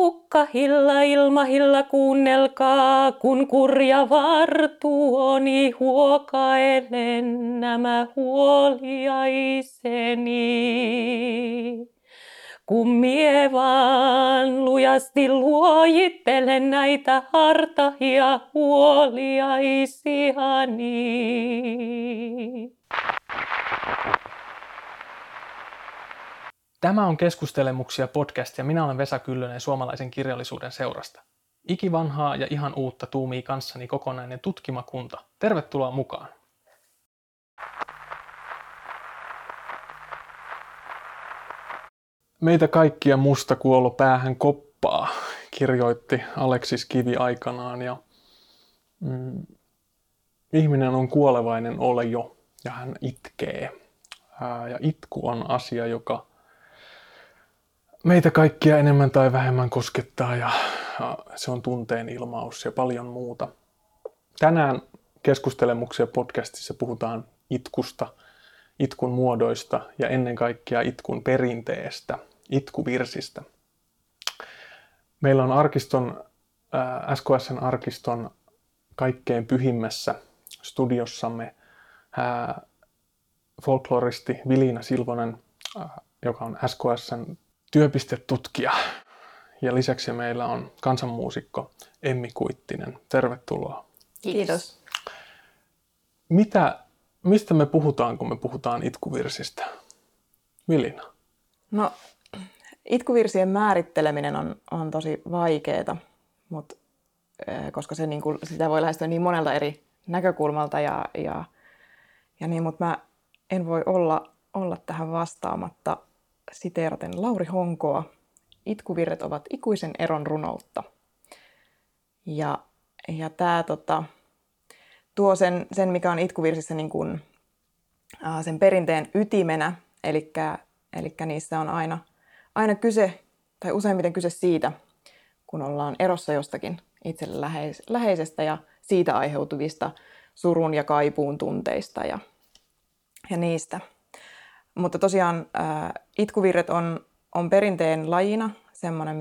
kukka hilla ilma hilla kuunnelkaa, kun kurja vartuoni huokaelen nämä huoliaiseni. Kun mie vaan lujasti luojittelen näitä hartahia huoliaisiani. Tämä on Keskustelemuksia podcast ja minä olen Vesa Kyllönen Suomalaisen kirjallisuuden seurasta. Ikivanhaa ja ihan uutta tuumii kanssani kokonainen tutkimakunta. Tervetuloa mukaan! Meitä kaikkia musta kuollo päähän koppaa, kirjoitti Aleksis Kivi aikanaan. Ja, ihminen on kuolevainen ole jo ja hän itkee. Ja itku on asia, joka meitä kaikkia enemmän tai vähemmän koskettaa ja se on tunteen ilmaus ja paljon muuta. Tänään Keskustelemuksia podcastissa puhutaan itkusta, itkun muodoista ja ennen kaikkea itkun perinteestä, itkuvirsistä. Meillä on arkiston, SKS:n arkiston kaikkein pyhimmässä studiossamme folkloristi Vilina Silvonen, joka on SKS:n työpistetutkija. Ja lisäksi meillä on kansanmuusikko Emmi Kuittinen. Tervetuloa. Kiitos. Mistä me puhutaan, kun me puhutaan itkuvirsistä? Vilina? No, itkuvirsien määritteleminen on tosi vaikeaa, mutta koska se, niin kun, sitä voi lähestyä niin monelta eri näkökulmalta ja niin, mutta mä en voi olla tähän vastaamatta siteeraten Lauri Honkoa. Itkuvirret ovat ikuisen eron runoutta. Ja tää tuo sen mikä on itkuvirsissä niin kuin, sen perinteen ytimenä, eli niissä on aina kyse tai useimmiten kyse siitä, kun ollaan erossa jostakin itselle läheisestä ja siitä aiheutuvista surun ja kaipuun tunteista ja niistä. Mutta tosiaan itkuvirret on perinteen lajina semmoinen,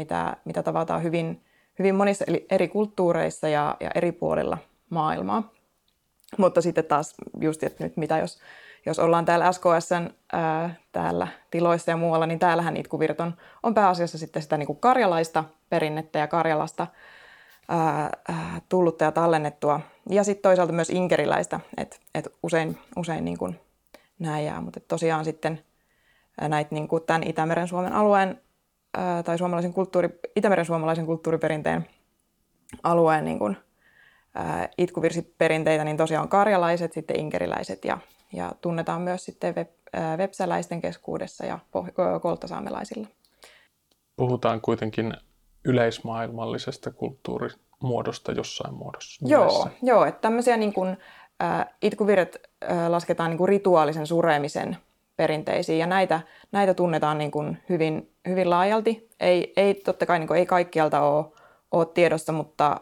mitä tavataan hyvin, hyvin monissa eri kulttuureissa ja eri puolilla maailmaa. Mutta sitten taas just, että nyt mitä jos ollaan täällä SKS:n täällä tiloissa ja muualla, niin täällähän itkuvirret on pääasiassa sitten sitä niin kuin karjalaista perinnettä ja Karjalasta tullutta ja tallennettua. Ja sitten toisaalta myös inkeriläistä, että usein niin kuin näin jää, mutta tosiaan sitten näitä niin kuin tämän Itämeren Suomen alueen tai itämeren suomalaisen kulttuuriperinteen alueen niin kuin, itkuvirsiperinteitä, niin tosiaan on karjalaiset, sitten inkeriläiset ja tunnetaan myös sitten vepsäläisten keskuudessa ja kolttasaamelaisilla. Puhutaan kuitenkin yleismaailmallisesta kulttuurimuodosta jossain muodossa. Joo, että tämmöisiä niin kuin, itkuvirret lasketaan niin kuin rituaalisen suremisen perinteisiin ja näitä tunnetaan niin kuin hyvin, hyvin laajalti. Ei totta kai niin kuin, ei kaikkialta ole tiedossa, mutta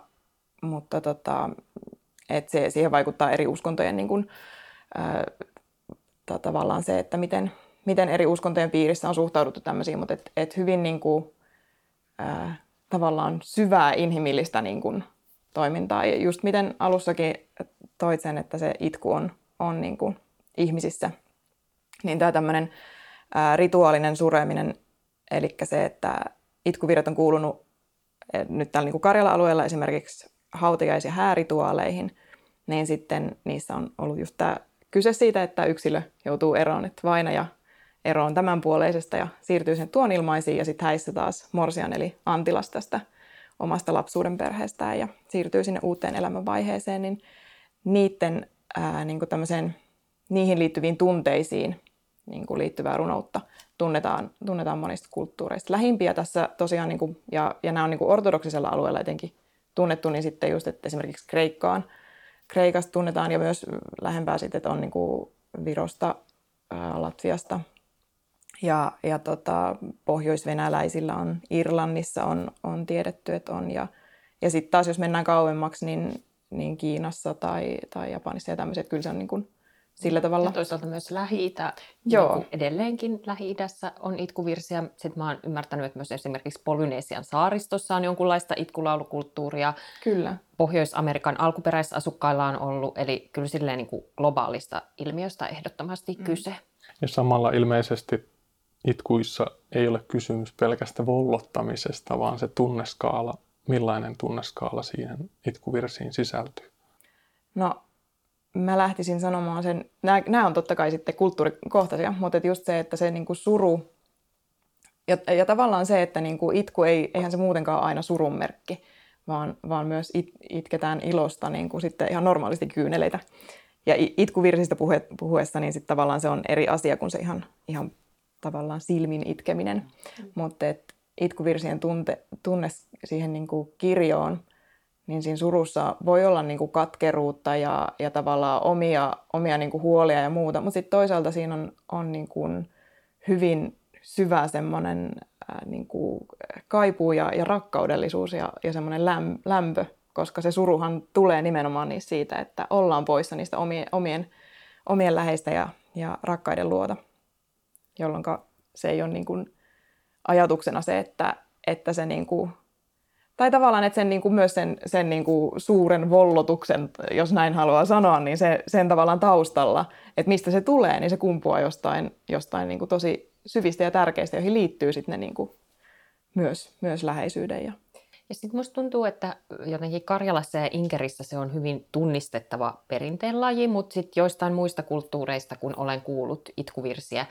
et siihen vaikuttaa eri uskontojen niin kuin, tavallaan se, että miten eri uskontojen piirissä on suhtauduttu tämmöisiin, mutta et hyvin niin kuin, tavallaan syvää inhimillistä niin kuin, toimintaa. Ja just miten alussakin toit sen, että se itku on niin kuin ihmisissä, niin tämä tämmöinen rituaalinen sureminen, eli se, että itkuvirret on kuulunut nyt täällä niin kuin Karjalan alueella esimerkiksi hautajais- ja häärituaaleihin, niin sitten niissä on ollut just tämä kyse siitä, että yksilö joutuu eroon, että vainaja eroon tämän puoleisesta ja siirtyy sen tuon ilmaisiin ja sitten häissä taas morsian eli antilas tästä omasta lapsuuden perheestään ja siirtyy sinne uuteen elämänvaiheeseen, niin niiden niin kuin tämmöiseen, niihin liittyviin tunteisiin niin kuin liittyvää runoutta tunnetaan monista kulttuureista. Lähimpiä tässä tosiaan, niin kuin, ja nämä on niin kuin ortodoksisella alueella jotenkin tunnettu, niin sitten just, että esimerkiksi Kreikasta tunnetaan ja myös lähempää sitten, että on niin kuin Virosta, Latviasta ja pohjoisvenäläisillä on, Irlannissa on tiedetty, että on ja sitten taas jos mennään kauemmaksi, niin Kiinassa tai Japanissa ja tämmöiset, kyllä se on niin kuin sillä tavalla. Ja toisaalta myös Lähi-Itä. Joo. Edelleenkin Lähi-Idässä on itkuvirsiä. Sitten mä oon ymmärtänyt, että myös esimerkiksi Polynesian saaristossa on jonkunlaista itkulaulukulttuuria. Kyllä. Pohjois-Amerikan alkuperäisasukkailla on ollut, eli kyllä silleen niin kuin globaalista ilmiöstä ehdottomasti kyse. Ja samalla ilmeisesti itkuissa ei ole kysymys pelkästä vollottamisesta, vaan se tunneskaala, millainen tunneskaala siihen itkuvirsiin sisältyy? No, mä lähtisin sanomaan sen, nämä on totta kai sitten kulttuurikohtaisia, mutta just se, että se niinku suru ja tavallaan se, että niinku itku eihän se muutenkaan aina surun merkki, vaan myös itketään ilosta niinku sitten ihan normaalisti kyyneleitä. Ja itkuvirsistä puhuessa, niin sitten tavallaan se on eri asia kuin se ihan tavallaan silmin itkeminen, mutta itkuvirsien tunne siihen niinku kirjoon, niin siinä surussa voi olla niinku katkeruutta ja tavallaan omia niinku huolia ja muuta, mutta sitten toisaalta siinä on niinku hyvin syvä semmoinen niinku kaipuu ja rakkaudellisuus ja semmoinen lämpö, koska se suruhan tulee nimenomaan siitä, että ollaan poissa niistä omien läheistä ja rakkaiden luota, jolloin se ei ole niinku ajatuksena se, että se niinku tai tavallaan, että sen, niin kuin, myös sen niin kuin suuren vollotuksen, jos näin haluaa sanoa, niin sen tavallaan taustalla, että mistä se tulee, niin se kumpuaa jostain niin kuin tosi syvistä ja tärkeistä, joihin liittyy sitten ne niin kuin myös läheisyyden. Ja sitten musta tuntuu, että jotenkin Karjalassa ja Inkerissä se on hyvin tunnistettava perinteenlaji, mutta sitten joistain muista kulttuureista, kun olen kuullut itkuvirsiä,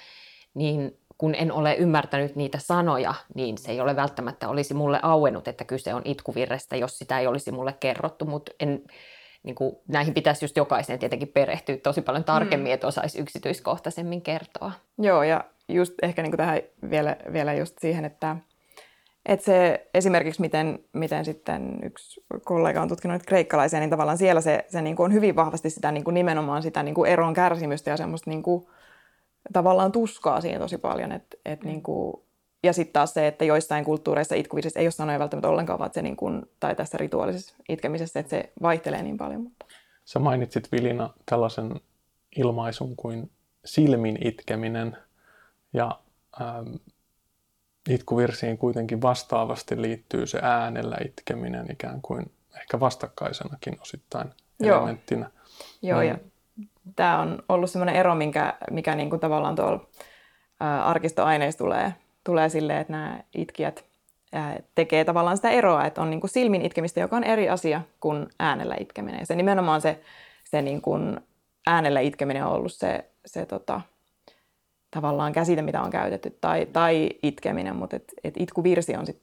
niin kun en ole ymmärtänyt niitä sanoja, niin se ei ole välttämättä olisi mulle auennut, että kyse on itkuvirrestä, jos sitä ei olisi mulle kerrottu, mutta niin näihin pitäisi just jokaisen tietenkin perehtyä tosi paljon tarkemmin, että osaisi yksityiskohtaisemmin kertoa. Joo, ja just ehkä niin kuin tähän vielä just siihen, että se esimerkiksi miten sitten yksi kollega on tutkinut kreikkalaisia, niin tavallaan siellä se niin kuin on hyvin vahvasti sitä niin kuin nimenomaan sitä niin kuin eron kärsimystä ja semmoista niin kuin tavallaan tuskaa siihen tosi paljon. Niinku, ja sitten taas se, että joissain kulttuureissa itkuvirsissä ei ole sanoja välttämättä ollenkaan, vaan se niinku, tai tässä rituaalisessa itkemisessä, että se vaihtelee niin paljon. Mutta sä mainitsit, Vilina, tällaisen ilmaisun kuin silmin itkeminen. Ja itkuvirsiin kuitenkin vastaavasti liittyy se äänellä itkeminen ikään kuin ehkä vastakkaisenakin osittain elementtinä. Joo, ja tämä on ollut semmoinen ero, mikä niin kuin tavallaan tuolla arkistoaineissa tulee silleen, että nämä itkijät tekee tavallaan sitä eroa, että on niin kuin silmin itkemistä, joka on eri asia kuin äänellä itkeminen. Ja se nimenomaan se niin kuin äänellä itkeminen on ollut se tavallaan käsite, mitä on käytetty, tai itkeminen, mutta itkuvirsi on sit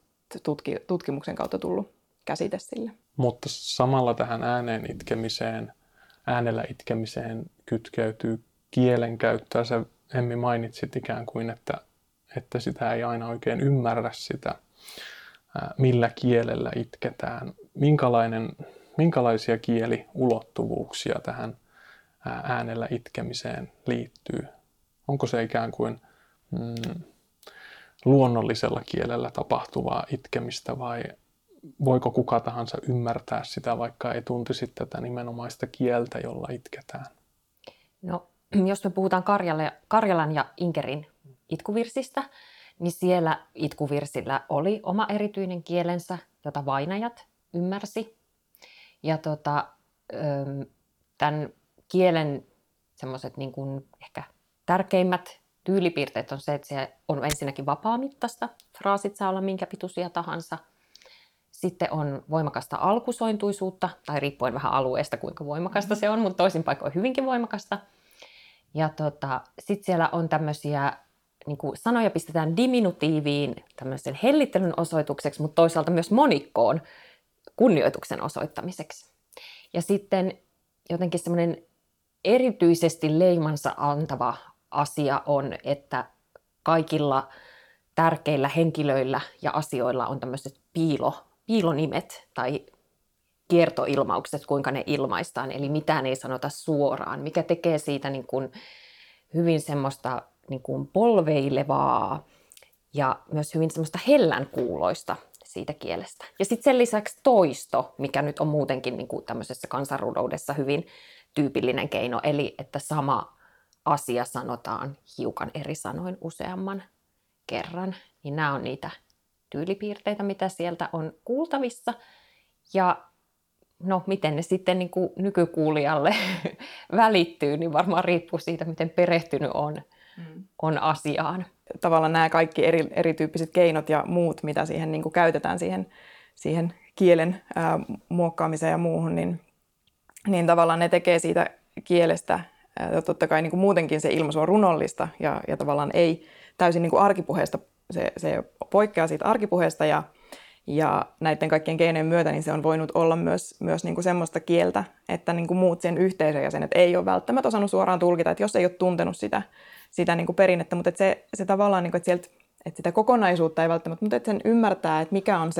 tutkimuksen kautta tullut käsite sille. Mutta samalla tähän äänellä itkemiseen kytkeytyy kielenkäyttöä. Sä, Emmi, mainitsit ikään kuin, että sitä ei aina oikein ymmärrä sitä, millä kielellä itketään. Minkälaisia kieliulottuvuuksia tähän äänellä itkemiseen liittyy? Onko se ikään kuin luonnollisella kielellä tapahtuvaa itkemistä vai voiko kuka tahansa ymmärtää sitä, vaikka ei tuntisi tätä nimenomaista kieltä, jolla itketään? No, jos me puhutaan Karjalan ja Inkerin itkuvirsistä, niin siellä itkuvirsillä oli oma erityinen kielensä, jota vainajat ymmärsi. Ja tämän kielen semmoiset niin kuin ehkä tärkeimmät tyylipiirteet on se, että se on ensinnäkin vapaamittaista. Fraasit saa olla minkä pituisia tahansa. Sitten on voimakasta alkusointuisuutta, tai riippuen vähän alueesta, kuinka voimakasta se on, mutta toisin paikoin hyvinkin voimakasta. Ja sitten siellä on tämmöisiä, niin kuin sanoja pistetään diminutiiviin tämmöisen hellittelyn osoitukseksi, mutta toisaalta myös monikkoon kunnioituksen osoittamiseksi. Ja sitten jotenkin semmoinen erityisesti leimansa antava asia on, että kaikilla tärkeillä henkilöillä ja asioilla on tämmöiset piilonimet tai kiertoilmaukset, kuinka ne ilmaistaan, eli mitään ei sanota suoraan, mikä tekee siitä niin kuin hyvin semmoista niin kuin polveilevaa ja myös hyvin semmoista hellän kuuloista siitä kielestä. Ja sitten sen lisäksi toisto, mikä nyt on muutenkin niin kuin tämmöisessä kansanrunoudessa hyvin tyypillinen keino, eli että sama asia sanotaan hiukan eri sanoin useamman kerran. Niin nämä on niitä tyylipiirteitä, mitä sieltä on kuultavissa. Ja no, miten ne sitten niin kuin nykykuulijalle välittyy, niin varmaan riippuu siitä, miten perehtynyt on asiaan. Tavallaan nämä kaikki erityyppiset keinot ja muut, mitä siihen niin kuin käytetään siihen kielen muokkaamiseen ja muuhun, niin tavallaan ne tekee siitä kielestä, totta kai niin kuin muutenkin se ilmaisu on runollista ja tavallaan ei täysin niin kuin arkipuheesta, se poikkeaa siitä arkipuheesta ja näiden kaikkien keinojen myötä niin se on voinut olla myös niin kuin semmoista kieltä, että niin kuin muut sen yhteisön jäsenet ei ole välttämättä osannut suoraan tulkita, että jos ei ole tuntenut sitä niin kuin perinnettä, mutta että se tavallaan, niin kuin, että sieltä, että sitä kokonaisuutta ei välttämättä, mutta että sen ymmärtää, että mikä on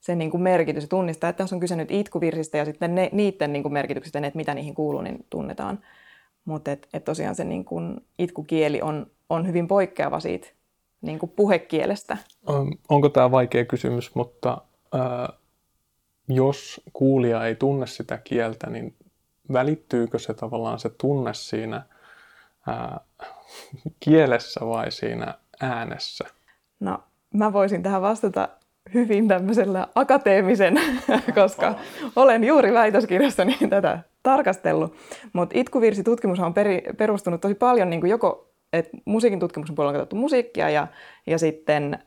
se niin kuin merkitys ja tunnistaa, että jos on kyse nyt itkuvirsistä ja sitten niiden niin kuin merkitykset, että mitä niihin kuuluu, niin tunnetaan. Mutta tosiaan se niin kuin itkukieli on hyvin poikkeava siitä niin kuin puhekielestä. Onko tämä vaikea kysymys, mutta jos kuulija ei tunne sitä kieltä, niin välittyykö se tavallaan se tunne siinä kielessä vai siinä äänessä? No, mä voisin tähän vastata hyvin tämmöisellä akateemisen, koska olen juuri väitöskirjassani tätä tarkastellut. Mutta itkuvirsitutkimushan on perustunut tosi paljon, niin kuin joko et musiikin tutkimuksen puolella on katsottu musiikkia ja sitten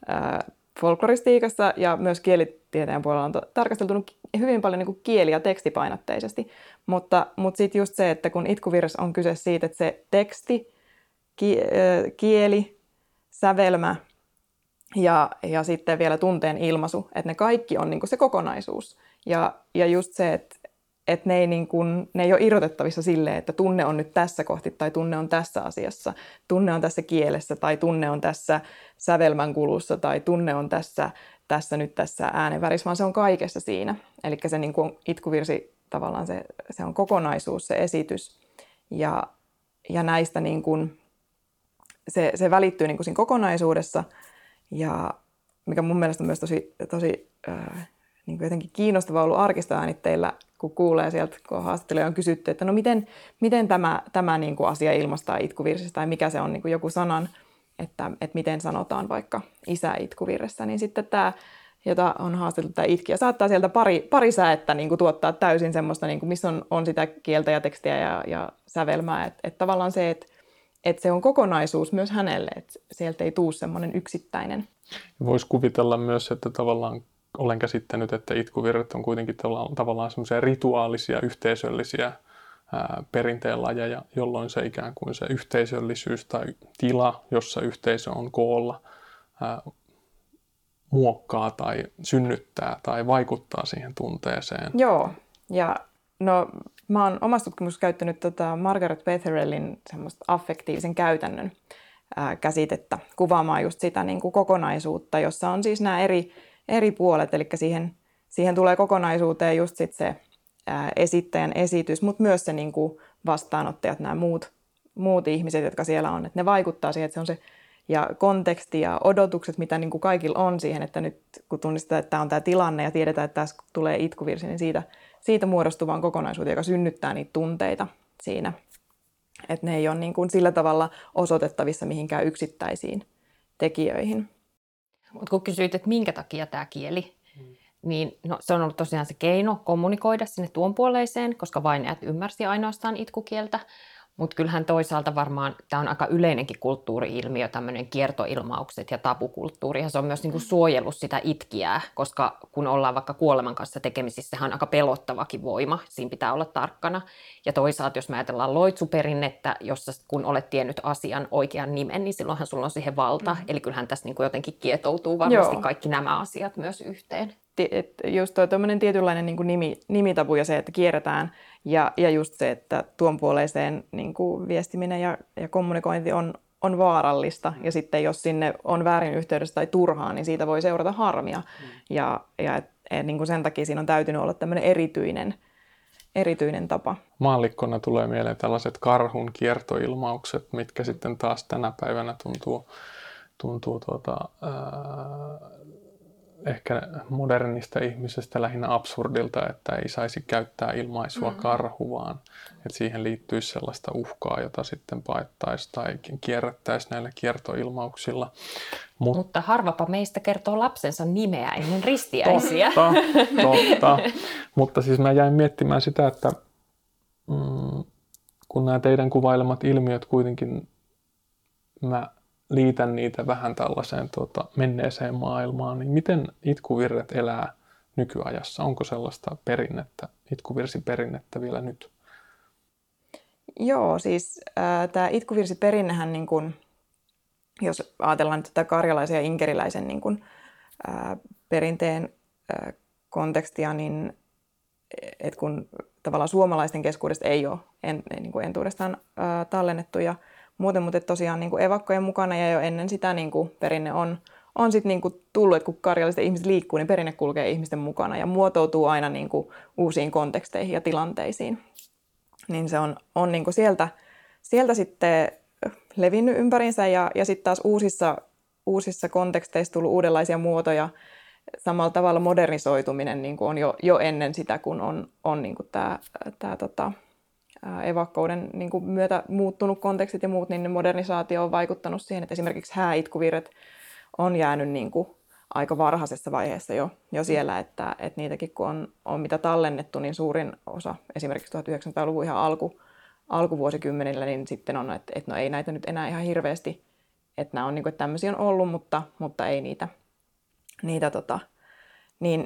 folkloristiikassa ja myös kielitieteen puolella on tarkasteltu hyvin paljon niin kuin kieli- ja tekstipainotteisesti. Mutta sitten just se, että kun itkuvirsi on kyse siitä, että se teksti, kieli, sävelmä ja sitten vielä tunteen ilmaisu, että ne kaikki on niin kuin se kokonaisuus. Ja just se, että ne ei ole irrotettavissa silleen, että tunne on nyt tässä kohti tai tunne on tässä asiassa, tunne on tässä kielessä tai tunne on tässä sävelmän kulussa tai tunne on tässä nyt tässä äänenvärissä, vaan se on kaikessa siinä. Eli se niin kuin itkuvirsi tavallaan se on kokonaisuus, se esitys ja näistä niin kuin se välittyy niin kuin siinä kokonaisuudessa ja mikä mun mielestä on myös tosi niin kuin jotenkin kiinnostavaa ollut arkista äänitteillä, kun kuulee sieltä, kun haastattelijoita on kysytty, että no miten tämä niin kuin asia ilmaistaan itkuvirsissä tai mikä se on niin kuin joku sanan, että miten sanotaan vaikka isä itkuvirressä, niin sitten tämä, jota on haastateltu tämä itkiä, saattaa sieltä pari säettä niin kuin tuottaa täysin semmoista, niin kuin, missä on sitä kieltä ja tekstiä ja sävelmää, että tavallaan se, että se on kokonaisuus myös hänelle, että sieltä ei tule semmoinen yksittäinen. Voisi kuvitella myös, että tavallaan olen käsittänyt, että itkuvirret on kuitenkin tavallaan semmoisia rituaalisia, yhteisöllisiä perinteenlajeja, jolloin se ikään kuin se yhteisöllisyys tai tila, jossa yhteisö on koolla, muokkaa tai synnyttää tai vaikuttaa siihen tunteeseen. Joo, ja no mä oon omassa tutkimuksessa käyttänyt Margaret Betherellin semmoista affektiivisen käytännön käsitettä kuvaamaan just sitä niin kuin kokonaisuutta, jossa on siis nämä eri puolet, eli siihen tulee kokonaisuuteen just sit se esittäjän esitys, mutta myös se niin kuin vastaanottajat, nämä muut ihmiset, jotka siellä on, että ne vaikuttaa siihen, että se on se ja konteksti ja odotukset, mitä niin kuin kaikilla on siihen, että nyt kun tunnistetaan, että tämä on tämä tilanne ja tiedetään, että tässä tulee itkuvirsi, niin siitä muodostuvaan kokonaisuuteen, joka synnyttää niitä tunteita siinä, että ne ei ole niin kuin sillä tavalla osoitettavissa mihinkään yksittäisiin tekijöihin. Mutta kun kysyit, että minkä takia tämä kieli, niin no, se on ollut tosiaan se keino kommunikoida sinne tuonpuoleiseen, koska vain äät ymmärsi ainoastaan itkukieltä. Mutta kyllähän toisaalta varmaan tämä on aika yleinenkin kulttuuri-ilmiö, tämmöinen kiertoilmaukset ja tabukulttuuri. Ja se on myös niinku suojellut sitä itkiää, koska kun ollaan vaikka kuoleman kanssa tekemisissä, sehän on aika pelottavakin voima. Siinä pitää olla tarkkana. Ja toisaalta, jos me ajatellaan loitsuperinnettä, jossa kun olet tiennyt asian oikean nimen, niin silloinhan sulla on siihen valta. Eli kyllähän tässä niinku jotenkin kietoutuu varmasti kaikki nämä asiat myös yhteen. Just tuo tämmöinen tietynlainen niin kuin nimitabu ja se, että kierretään ja just se, että tuonpuoleiseen niin kuin viestiminen ja kommunikointi on vaarallista ja sitten jos sinne on väärin yhteydessä tai turhaa, niin siitä voi seurata harmia ja niin kuin sen takia siinä on täytynyt olla tämmöinen erityinen tapa. Maallikkona tulee mieleen tällaiset karhun kiertoilmaukset, mitkä sitten taas tänä päivänä tuntuu ehkä modernista ihmisestä lähinnä absurdilta, että ei saisi käyttää ilmaisua karhu, vaan että siihen liittyisi sellaista uhkaa, jota sitten paettaisi tai kierrättäisi näillä kiertoilmauksilla. Mutta harvapa meistä kertoo lapsensa nimeä ennen ristiäisiä. Totta. Mutta siis mä jäin miettimään sitä, että kun nämä teidän kuvailemat ilmiöt kuitenkin, mä liitän niitä vähän tällaiseen menneeseen maailmaan, niin miten itkuvirret elää nykyajassa? Onko sellaista perinnettä, itkuvirsiperinnettä vielä nyt? Joo, siis tämä itkuvirsiperinnehän, niin kun, jos ajatellaan nyt tätä karjalaisen ja inkeriläisen niin kun, perinteen kontekstia, niin et kun tavallaan suomalaisten keskuudesta ei ole entuudestaan tallennettuja muuten, mutta tosiaan niin kuin evakkojen mukana ja jo ennen sitä niin kuin perinne on sitten niin kuin tullut, että kun karjalaiset ihmiset liikkuu, niin perinne kulkee ihmisten mukana ja muotoutuu aina niin kuin uusiin konteksteihin ja tilanteisiin. Niin se on niin kuin sieltä sitten levinnyt ympärinsä ja sitten taas uusissa konteksteissa tullut uudenlaisia muotoja. Samalla tavalla modernisoituminen niin kuin on jo ennen sitä, kun on niin kuin tämä evakkouden niin kuin myötä muuttunut kontekstit ja muut, niin modernisaatio on vaikuttanut siihen, että esimerkiksi hääitkuvirret on jäänyt niin kuin aika varhaisessa vaiheessa jo siellä, että niitäkin kun on mitä tallennettu, niin suurin osa esimerkiksi 1900-luvun ihan alkuvuosikymmenillä, niin sitten on, että no ei näitä nyt enää ihan hirveästi, että nämä on niin kuin, että tämmöisiä on ollut, mutta ei niitä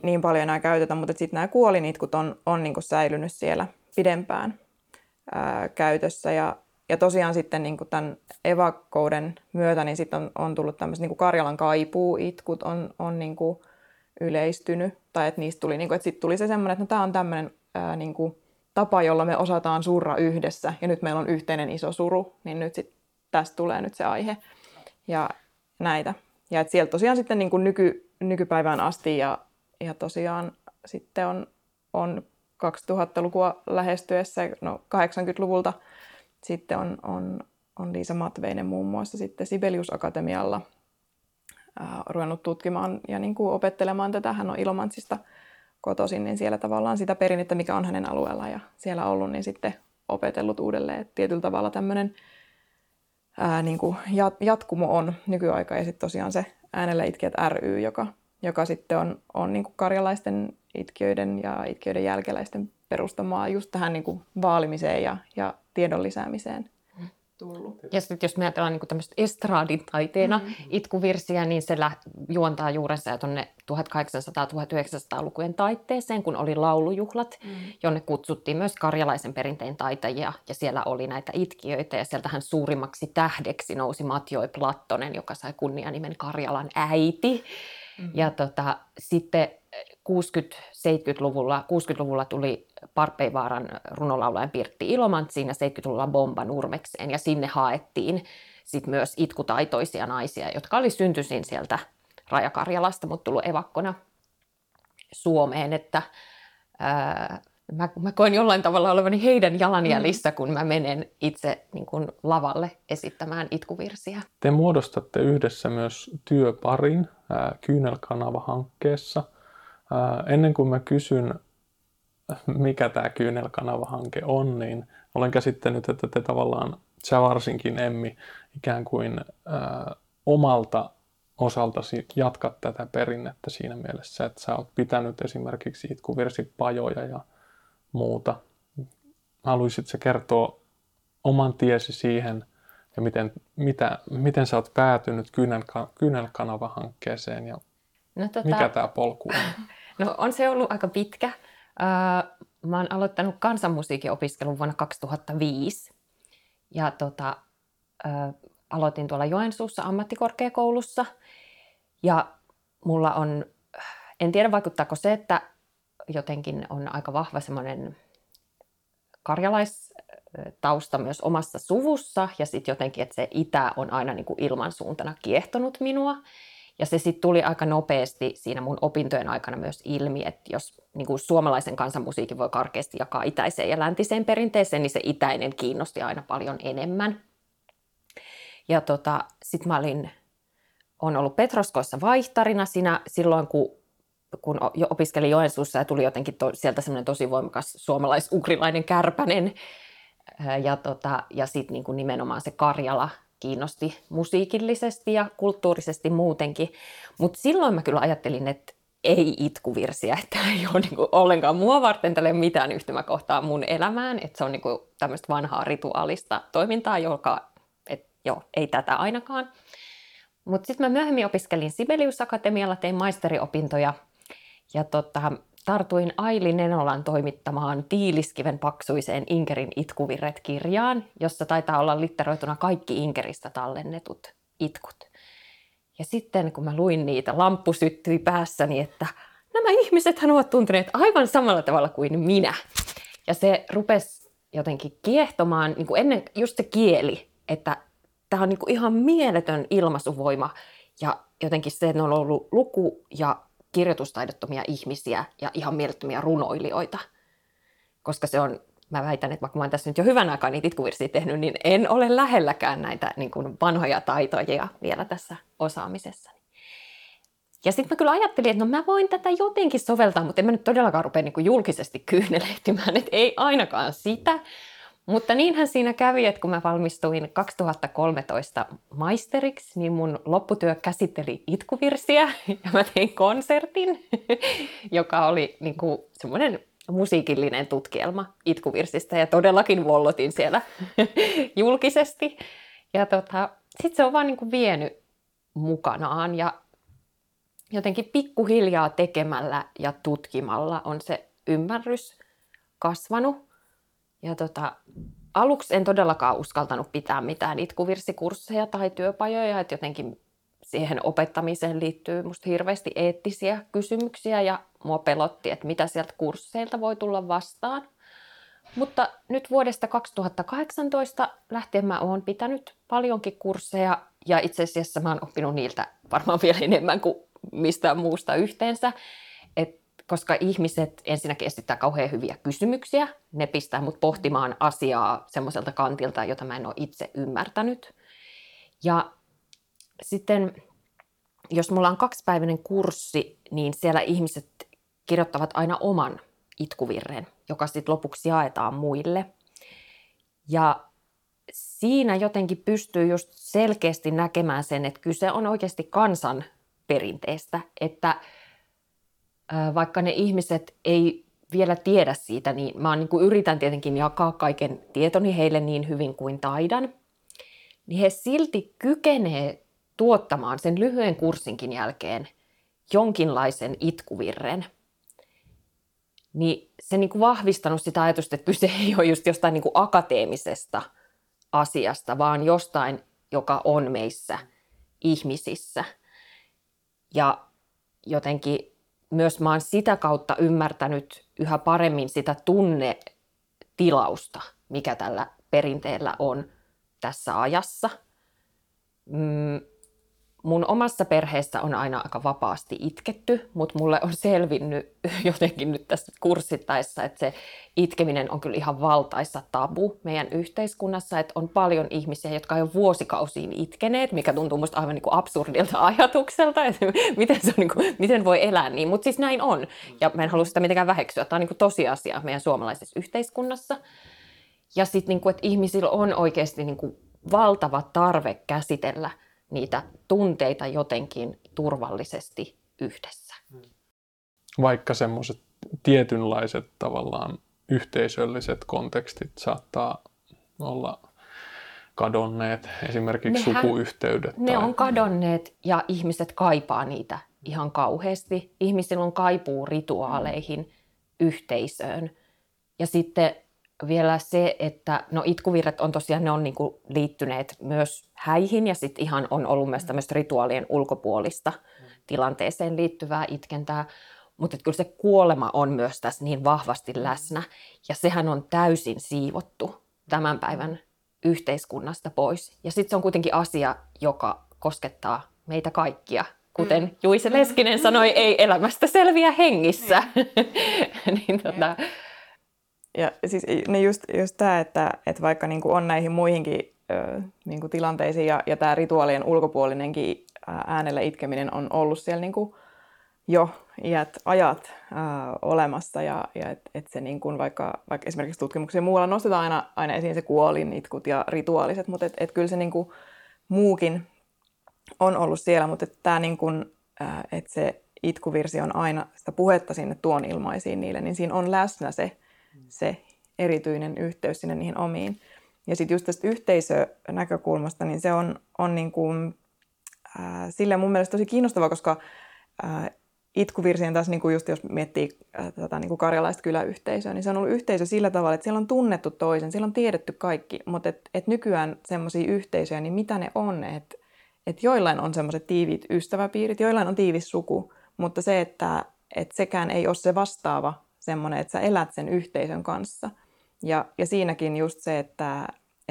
niin paljon enää käytetä, mutta sitten nämä kuolinitkut on niin kuin säilynyt siellä pidempään käytössä. Ja tosiaan sitten niin kuin tämän evakkouden myötä niin sitten on tullut tämmöiset niin kuin Karjalan kaipuuitkut on niin kuin yleistynyt. Tai että niistä tuli, niin kuin, että sitten tuli se semmoinen, että no, tämä on tämmöinen niin kuin tapa, jolla me osataan surra yhdessä. Ja nyt meillä on yhteinen iso suru, niin nyt sitten tästä tulee nyt se aihe. Ja näitä. Ja että sieltä tosiaan sitten niin kuin nykypäivään asti ja tosiaan sitten on 2000-lukua lähestyessä, no 80-luvulta sitten on Liisa Matveinen muun muassa sitten Sibelius Akatemialla ruvennut tutkimaan ja niin kuin opettelemaan tätä. Hän on Ilomantsista kotoisin, niin siellä tavallaan sitä perinnettä, mikä on hänen alueellaan ja siellä ollut, niin sitten opetellut uudelleen. Et tietyllä tavalla tämmöinen niin kuin jatkumo on nykyaika ja sitten tosiaan se Äänellä itkijät ry, joka sitten on niin kuin karjalaisten itkijöiden ja itkijöiden jälkeläisten perustamaa just tähän niin kuin vaalimiseen ja tiedon lisäämiseen tullut. Ja sitten jos me ajatellaan niin kuin tämmöistä estraditaiteena itkuvirsiä, niin se juontaa juurensa jo tuonne 1800-1900-lukujen taitteeseen, kun oli laulujuhlat, jonne kutsuttiin myös karjalaisen perinteen taitajia, ja siellä oli näitä itkijöitä, ja sieltähän suurimmaksi tähdeksi nousi Matjoi Plattonen, joka sai kunnianimen Karjalan äiti. Ja sitten 60-luvulla tuli Parpeivaaran runolaulajan Pirtti Ilomantsiin ja 70-luvulla Bomba Nurmekseen. Ja sinne haettiin sit myös itkutaitoisia naisia, jotka oli syntyisin sieltä Rajakarjalasta, mutta tullut evakkona Suomeen. Että, mä koen jollain tavalla olevani heidän jalanjäljissä, kun mä menen itse niin kun lavalle esittämään itkuvirsiä. Te muodostatte yhdessä myös työparin Kyynelkanava-hankkeessa. Ennen kuin mä kysyn, mikä tämä Kyynelkanava-hanke on, niin olen käsittänyt, että te tavallaan, sä varsinkin Emmi, ikään kuin omalta osaltasi jatkat tätä perinnettä siinä mielessä, että sä oot pitänyt esimerkiksi itkuvirsipajoja ja muuta. Haluaisit sä kertoa oman tiesi siihen ja miten sä oot päätynyt Kyynelkanava-hankkeeseen ja mikä tämä polku on? No on se ollut aika pitkä. Mä oon aloittanut kansanmusiikin opiskelun vuonna 2005 ja aloitin tuolla Joensuussa ammattikorkeakoulussa ja mulla on, en tiedä vaikuttaako se, että jotenkin on aika vahva semmoinen karjalaistausta myös omassa suvussa ja sitten jotenkin, että se itä on aina niin kuin ilmansuuntana kiehtonut minua. Ja se sitten tuli aika nopeasti siinä mun opintojen aikana myös ilmi, että jos niin kuin suomalaisen kansanmusiikin voi karkeasti jakaa itäiseen ja läntiseen perinteeseen, niin se itäinen kiinnosti aina paljon enemmän. Ja sitten mä olen ollut Petroskoissa vaihtarina silloin, kun kun opiskeli Joensuussa ja tuli jotenkin sieltä semmoinen tosi voimakas suomalais-ukrilainen kärpänen. Ja sitten niin kuin nimenomaan se Karjala kiinnosti musiikillisesti ja kulttuurisesti muutenkin. Mutta silloin mä kyllä ajattelin, että ei itkuvirsiä, että ei ole niin kuin ollenkaan mua varten tälle mitään yhtymäkohtaa mun elämään. Että se on niin kuin tämmöistä vanhaa rituaalista toimintaa, joka ei tätä ainakaan. Mutta sitten mä myöhemmin opiskelin Sibelius-akatemialla, tein maisteriopintoja ja tartuin Aili Nenolan toimittamaan Tiiliskiven paksuiseen Inkerin itkuvirret-kirjaan, jossa taitaa olla litteroituna kaikki Inkeristä tallennetut itkut. Ja sitten kun mä luin niitä, lamppu syttyi päässäni, että nämä ihmisethän ovat tuntuneet aivan samalla tavalla kuin minä. Ja se rupesi jotenkin kiehtomaan, niin kuin ennen just se kieli, että tämä on niin kuin ihan mieletön ilmaisuvoima ja jotenkin se, että ne on ollut luku- ja kirjoitustaidottomia ihmisiä ja ihan mielettömiä runoilijoita. Koska se on, mä väitän, että vaikka mä oon tässä nyt jo hyvän aikaa niitä itkuvirsiä tehnyt, niin en ole lähelläkään näitä niin kuin vanhoja taitoja vielä tässä osaamisessa. Ja sitten mä kyllä ajattelin, että no mä voin tätä jotenkin soveltaa, mutta en mä nyt todellakaan rupea niin kuin julkisesti kyynelehtimään, että ei ainakaan sitä. Mutta niinhän siinä kävi, että kun mä valmistuin 2013 maisteriksi, niin mun lopputyö käsitteli itkuvirsiä ja mä tein konsertin, joka oli niin kuin semmoinen musiikillinen tutkielma itkuvirsistä ja todellakin vollotin siellä julkisesti. Ja sit se on vaan niin kuin vienyt mukanaan ja jotenkin pikkuhiljaa tekemällä ja tutkimalla on se ymmärrys kasvanut. Ja aluksi en todellakaan uskaltanut pitää mitään itkuvirsikursseja tai työpajoja, että jotenkin siihen opettamiseen liittyy musta hirveästi eettisiä kysymyksiä ja mua pelotti, että mitä sieltä kursseilta voi tulla vastaan. Mutta nyt vuodesta 2018 lähtien mä oon pitänyt paljonkin kursseja ja itse asiassa mä oon oppinut niiltä varmaan vielä enemmän kuin mistään muusta yhteensä. Koska ihmiset ensinnäkin esittää kauhean hyviä kysymyksiä. Ne pistää mut pohtimaan asiaa semmoiselta kantilta, jota mä en ole itse ymmärtänyt. Ja sitten, jos mulla on kaksipäiväinen kurssi, niin siellä ihmiset kirjoittavat aina oman itkuvirren, joka sitten lopuksi jaetaan muille. Ja siinä jotenkin pystyy just selkeästi näkemään sen, että kyse on oikeasti kansan perinteestä, että vaikka ne ihmiset ei vielä tiedä siitä, niin mä niin kuin yritän tietenkin jakaa kaiken tietoni heille niin hyvin kuin taidan, niin he silti kykenevät tuottamaan sen lyhyen kurssinkin jälkeen jonkinlaisen itkuvirren. Niin se niin kuin vahvistanut sitä ajatusta, että kyse ei ole just jostain niin kuin akateemisesta asiasta, vaan jostain, joka on meissä ihmisissä. Ja jotenkin myös mä oon sitä kautta ymmärtänyt yhä paremmin sitä tunnetilausta, mikä tällä perinteellä on tässä ajassa. Mun omassa perheessä on aina aika vapaasti itketty, mutta mulle on selvinnyt jotenkin nyt tässä kurssittaessa, että se itkeminen on kyllä ihan valtaisa tabu meidän yhteiskunnassa, että on paljon ihmisiä, jotka on jo vuosikausiin itkeneet, mikä tuntuu musta aivan niin kuin absurdilta ajatukselta, että miten, se on niin kuin, miten voi elää niin, mutta siis näin on. Ja mä en halua sitä mitenkään väheksyä, tämä on niin kuin tosiasia meidän suomalaisessa yhteiskunnassa. Ja sitten, niin kuin, että ihmisillä on oikeasti niin kuin valtava tarve käsitellä niitä tunteita jotenkin turvallisesti yhdessä. Vaikka semmoiset tietynlaiset tavallaan yhteisölliset kontekstit saattaa olla kadonneet, esimerkiksi sukuyhteydet. Ne on kadonneet ja ihmiset kaipaa niitä ihan kauheasti. Ihmisillä on kaipuu rituaaleihin, yhteisöön ja sitten vielä se, että no itkuvirret on tosiaan, ne on niinku liittyneet myös häihin ja sitten ihan on ollut myös tämmöistä rituaalien ulkopuolista tilanteeseen liittyvää itkentää. Mutta kyllä se kuolema on myös tässä niin vahvasti läsnä ja sehän on täysin siivottu tämän päivän yhteiskunnasta pois. Ja sitten se on kuitenkin asia, joka koskettaa meitä kaikkia. Kuten Juise Leskinen sanoi, ei elämästä selviä hengissä. Niin Ja siis ne just tämä, että vaikka niinku on näihin muihinkin niinku tilanteisiin ja tämä rituaalien ulkopuolinenkin äänellä itkeminen on ollut siellä niinku jo iät, ajat olemassa ja että se niin kuin vaikka esimerkiksi tutkimuksen muualla nostetaan aina esiin se kuolinitkut ja rituaaliset, mutta et kyllä se niin kuin muukin on ollut siellä, mutta tämä niin kuin, että se itkuvirsi on aina sitä puhetta sinne tuon ilmaisiin niille, niin siinä on läsnä se erityinen yhteys sinne niihin omiin. Ja sitten just tästä yhteisönäkökulmasta, niin se on niin kuin, silleen mun mielestä tosi kiinnostavaa, koska itkuvirsien taas, niin kuin just jos miettii tätä niin kuin karjalaista kyläyhteisöä, niin se on ollut yhteisö sillä tavalla, että siellä on tunnettu toisen, siellä on tiedetty kaikki, mutta et nykyään semmoisia yhteisöjä, niin mitä ne on, että joillain on semmoiset tiiviit ystäväpiirit, joillain on tiivis suku, mutta se, että sekään ei ole se vastaava semmoinen, että sä elät sen yhteisön kanssa. Ja siinäkin just se, että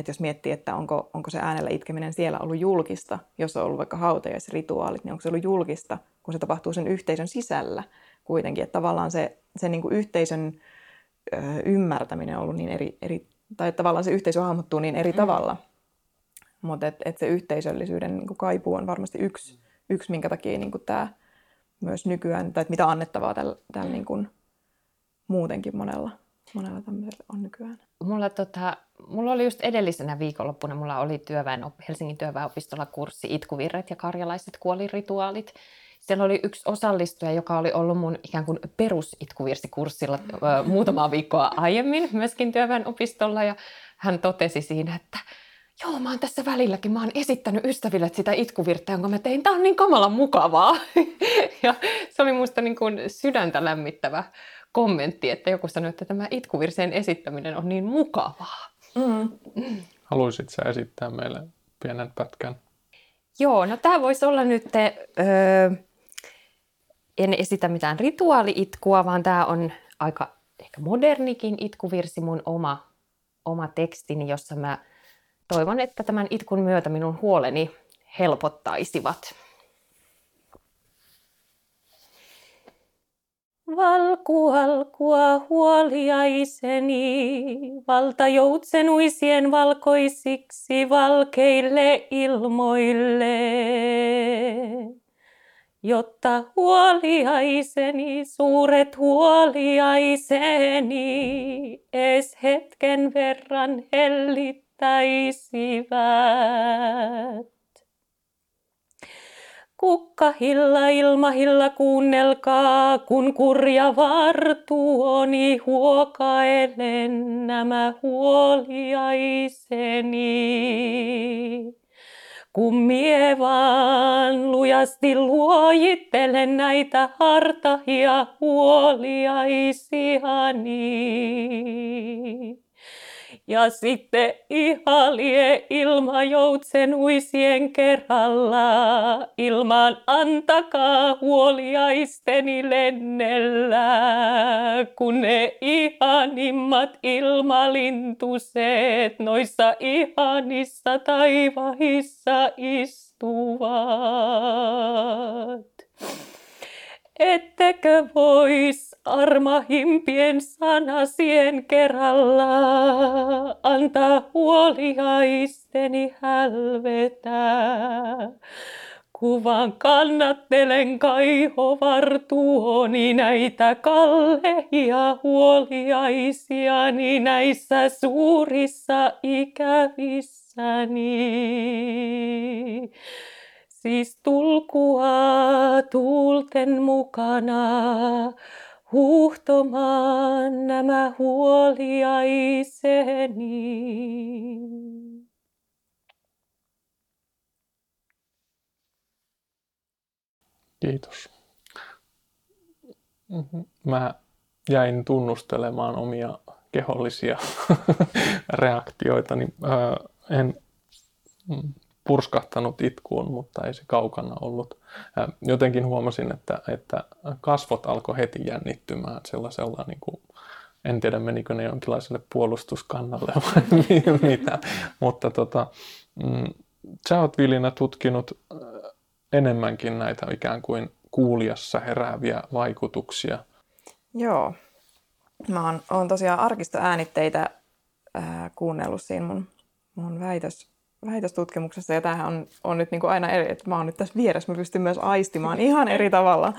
jos miettii, että onko se äänellä itkeminen siellä ollut julkista, jos on ollut vaikka hautajaisrituaalit, niin onko se ollut julkista, kun se tapahtuu sen yhteisön sisällä kuitenkin. Että tavallaan se niin kuin yhteisön ymmärtäminen on ollut niin tai tavallaan se yhteisö hahmottuu niin eri tavalla. Mutta et se yhteisöllisyyden niin kuin kaipuu on varmasti yksi minkä takia niin kuin tämä myös nykyään, tai mitä annettavaa tällä niin kuin muutenkin monella tämmöisellä on nykyään. Mulla oli just edellisenä viikonloppuna, mulla oli Helsingin työväenopistolla kurssi Itkuvirret ja karjalaiset kuolinrituaalit. Siellä oli yksi osallistuja, joka oli ollut mun ikään kuin perusitkuvirsikurssilla muutamaa viikkoa aiemmin myöskin työväenopistolla, ja hän totesi siinä, että joo, mä oon tässä välilläkin, mä oon esittänyt ystäville sitä itkuvirttä, jonka mä tein, tää on niin kamalan mukavaa. Ja se oli musta niin kuin sydäntä lämmittävä kommentti, että joku sanoi, että tämä itkuvirsien esittäminen on niin mukavaa. Mm. Haluaisit sä esittää meille pienen pätkän? Joo, no tää voisi olla nyt, en esitä mitään rituaali-itkua, vaan tää on aika ehkä modernikin itkuvirsi, mun oma tekstini, jossa mä toivon, että tämän itkun myötä minun huoleni helpottaisivat. Valkua huoliaiseni, valtajoutsenuisien valkoisiksi valkeille ilmoille. Jotta huoliaiseni, suuret huoliaiseni, ees hetken verran hellit. Kukkahilla, ilmahilla kuunnelkaa, kun kurja vartuoni huokaelen nämä huoliaiseni. Kun mie vaan lujasti luojittelen näitä hartahia huoliaisiani. Ja sitten ihalie ilmajoutsenuisien kerralla, ilman antakaa huoliaisteni lennellä, kun ne ihanimmat ilmalintuset noissa ihanissa taivahissa istuvat. Ettekö vois armahimpien sanasien kerralla antaa huoliaisteni hälvetä? Kuvan kannattelen kaihovartuoni näitä kallehia huoliaisiani näissä suurissa ikävissäni. Siis tulkua tuulten mukana huuhtomaan nämä huoliaiseni. Kiitos. Mä jäin tunnustelemaan omia kehollisia reaktioitani. En purskahtanut itkuun, mutta ei se kaukana ollut. Jotenkin huomasin, että kasvot alkoi heti jännittymään sellaisella, niin kuin, en tiedä menikö ne jonkinlaiselle puolustuskannalle vai mitä, mutta sä oot Vilina tutkinut enemmänkin näitä ikään kuin kuulijassa herääviä vaikutuksia. Joo, mä oon tosiaan arkistoäänitteitä kuunnellut siinä mun väitöstutkimuksessa, ja tämähän on nyt niin kuin aina eri, että mä oon nyt tässä vieressä, mä pystyn myös aistimaan ihan eri tavalla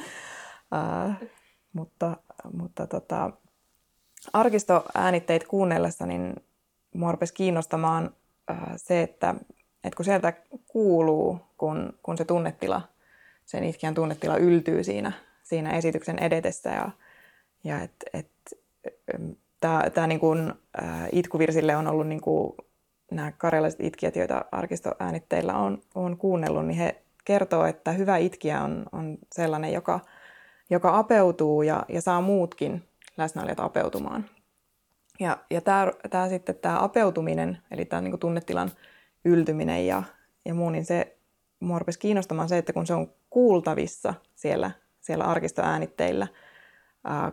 Mutta arkistoäänitteitä kuunnellessa niin mua rupesi kiinnostamaan se, että kun sieltä kuuluu, kun se tunnetila, sen itkijän tunnetila yltyy siinä esityksen edetessä ja tämä niin kuin itkuvirsille on ollut niin kuin nämä karjalaiset itkijät, joita arkistoäänitteillä on kuunnellut, niin he kertoo, että hyvä itkijä on sellainen, joka apeutuu ja saa muutkin läsnäolijat apeutumaan. Ja tämä apeutuminen, eli tämä niin kuin tunnetilan yltyminen ja muu, niin se mua rupesi kiinnostamaan se, että kun se on kuultavissa siellä arkistoäänitteillä,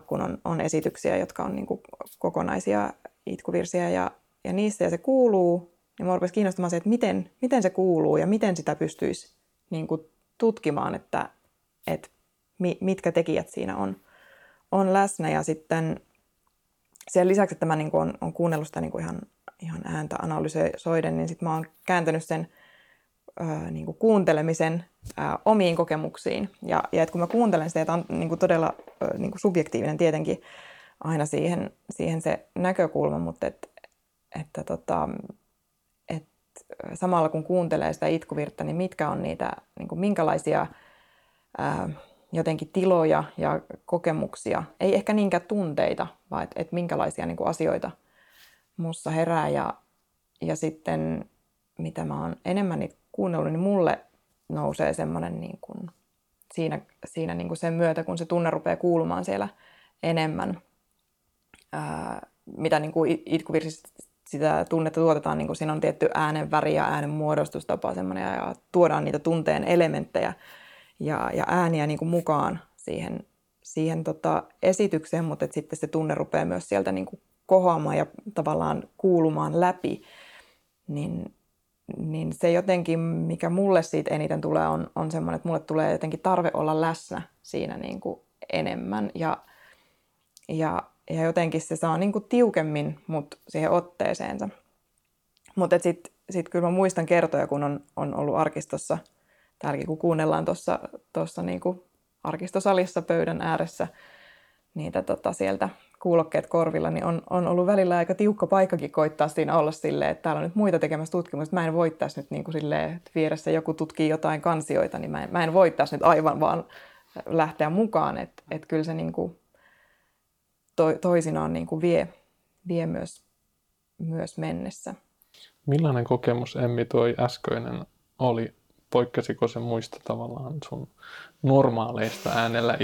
kun on esityksiä, jotka on niin kuin kokonaisia itkuvirsiä ja niissä ja se kuuluu, niin mua rupesi kiinnostamaan se, että miten se kuuluu ja miten sitä pystyisi niin kuin tutkimaan, että mitkä tekijät siinä on läsnä. Ja sitten sen lisäksi, että mä niin kuin on kuunnellut sitä niin kuin ihan ääntä analysoiden, niin sitten mä oon kääntänyt sen niin kuin kuuntelemisen omiin kokemuksiin. Ja että kun mä kuuntelen sitä, että on niin kuin todella niin kuin subjektiivinen tietenkin aina siihen se näkökulma, mutta että samalla kun kuuntelee sitä itkuvirttä, niin mitkä on niitä, niin kuin minkälaisia jotenkin tiloja ja kokemuksia, ei ehkä niinkään tunteita, vaan että minkälaisia niin kuin asioita musta herää. Ja sitten mitä mä oon enemmän niitä kuunnellut, niin mulle nousee semmoinen niin kuin siinä niin kuin sen myötä, kun se tunne rupeaa kuulumaan siellä enemmän, mitä niin kuin itkuvirsistä sitä tunnetta tuotetaan, niin kuin siinä on tietty äänen väri ja äänen muodostustapa semmoinen, ja tuodaan niitä tunteen elementtejä ja ääniä niin kuin mukaan siihen esitykseen, mutta sitten se tunne rupeaa myös sieltä niin kuin kohoamaan ja tavallaan kuulumaan läpi, niin se jotenkin, mikä mulle siitä eniten tulee, on semmoinen, että mulle tulee jotenkin tarve olla läsnä siinä niin kuin enemmän ja jotenkin se saa niin kuin tiukemmin mut siihen otteeseensa. Mutta sit kyllä mä muistan kertoja, kun on ollut arkistossa, täälläkin kun kuunnellaan tuossa niin kuin arkistosalissa pöydän ääressä niitä sieltä kuulokkeet korvilla, niin on ollut välillä aika tiukka paikkakin koittaa siinä olla silleen, että täällä on nyt muita tekemässä tutkimusta. Mä en voi tässä nyt niin kuin silleen, että vieressä joku tutkii jotain kansioita, niin mä en voi tässä nyt aivan vaan lähteä mukaan. Että kyllä se niin kuin toisinaan niin kuin vie myös mennessä. Millainen kokemus, Emmi, toi äskeinen oli? Poikkesiko se muista tavallaan sun normaaleista äänellä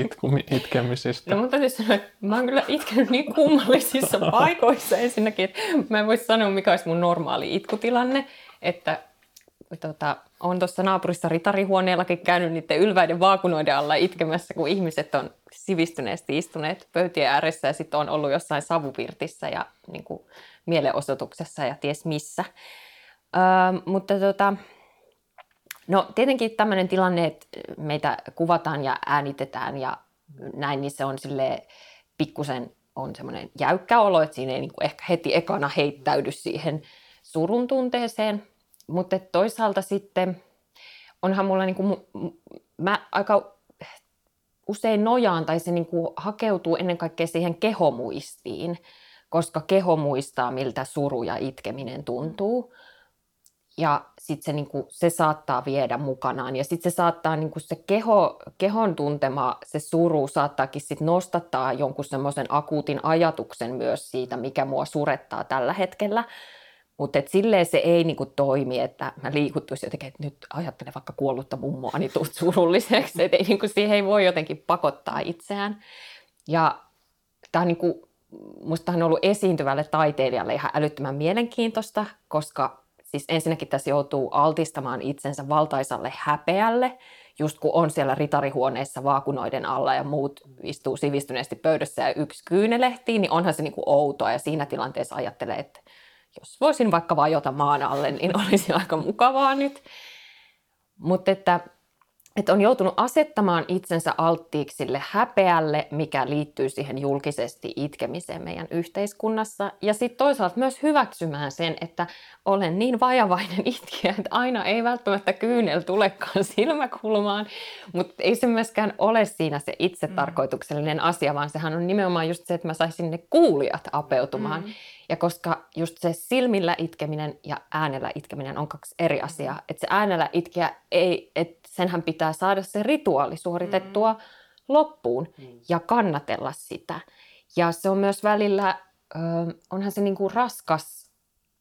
itkemisistä? No, mutta siis mä oon kyllä itkenyt niin kummallisissa paikoissa ensinnäkin, että mä en voi sanoa, mikä olisi mun normaali itkutilanne, että on tuossa naapurissa ritarihuoneellakin käynyt niiden ylväiden vaakunoiden alla itkemässä, kun ihmiset on sivistyneesti istuneet pöytien ääressä ja sitten on ollut jossain savuvirtissä ja niin kuin mielenosoituksessa ja ties missä. No tietenkin tämmöinen tilanne, että meitä kuvataan ja äänitetään ja näin, niin se on silleen pikkusen on semmoinen jäykkä olo, että siinä ei niin kuin ehkä heti ekana heittäydy siihen surun tunteeseen. Mutta toisaalta sitten onhan mulla, niin kuin, mä aika usein nojaan tai se niin kuin hakeutuu ennen kaikkea siihen kehomuistiin, koska keho muistaa, miltä suru ja itkeminen tuntuu. Ja sitten se, niin kuin, se saattaa viedä mukanaan ja sitten se saattaa niin kuin se kehon tuntema, se suru saattaakin sitten nostattaa jonkun semmoisen akuutin ajatuksen myös siitä, mikä mua surettaa tällä hetkellä. Mutta silleen se ei niin kuin toimi, että mä liikuttuisin jotenkin, että nyt ajattelen vaikka kuollutta mummoa, niin tuut surulliseksi. Että niin siihen ei voi jotenkin pakottaa itseään. Ja tämä on niin kuin, musta on ollut esiintyvälle taiteilijalle ihan älyttömän mielenkiintoista, koska siis ensinnäkin tässä joutuu altistamaan itsensä valtaisalle häpeälle, just kun on siellä ritarihuoneessa vaakunoiden alla ja muut istuu sivistyneesti pöydässä ja yksi kyynelehtii, niin onhan se niin kuin outoa. Ja siinä tilanteessa ajattelee, että jos voisin vaikka vajota maan alle, niin olisi aika mukavaa nyt. Mutta että on joutunut asettamaan itsensä alttiiksi sille häpeälle, mikä liittyy siihen julkisesti itkemiseen meidän yhteiskunnassa. Ja sitten toisaalta myös hyväksymään sen, että olen niin vajavainen itkijä, että aina ei välttämättä kyynel tulekaan silmäkulmaan. Mutta ei se myöskään ole siinä se itsetarkoituksellinen asia, vaan sehän on nimenomaan just se, että mä saisin ne kuulijat apeutumaan. Ja koska just se silmillä itkeminen ja äänellä itkeminen on kaksi eri asiaa. Että se äänellä itkeä ei, että senhän pitää saada se rituaali suoritettua loppuun ja kannatella sitä. Ja se on myös välillä, onhan se niin kuin raskas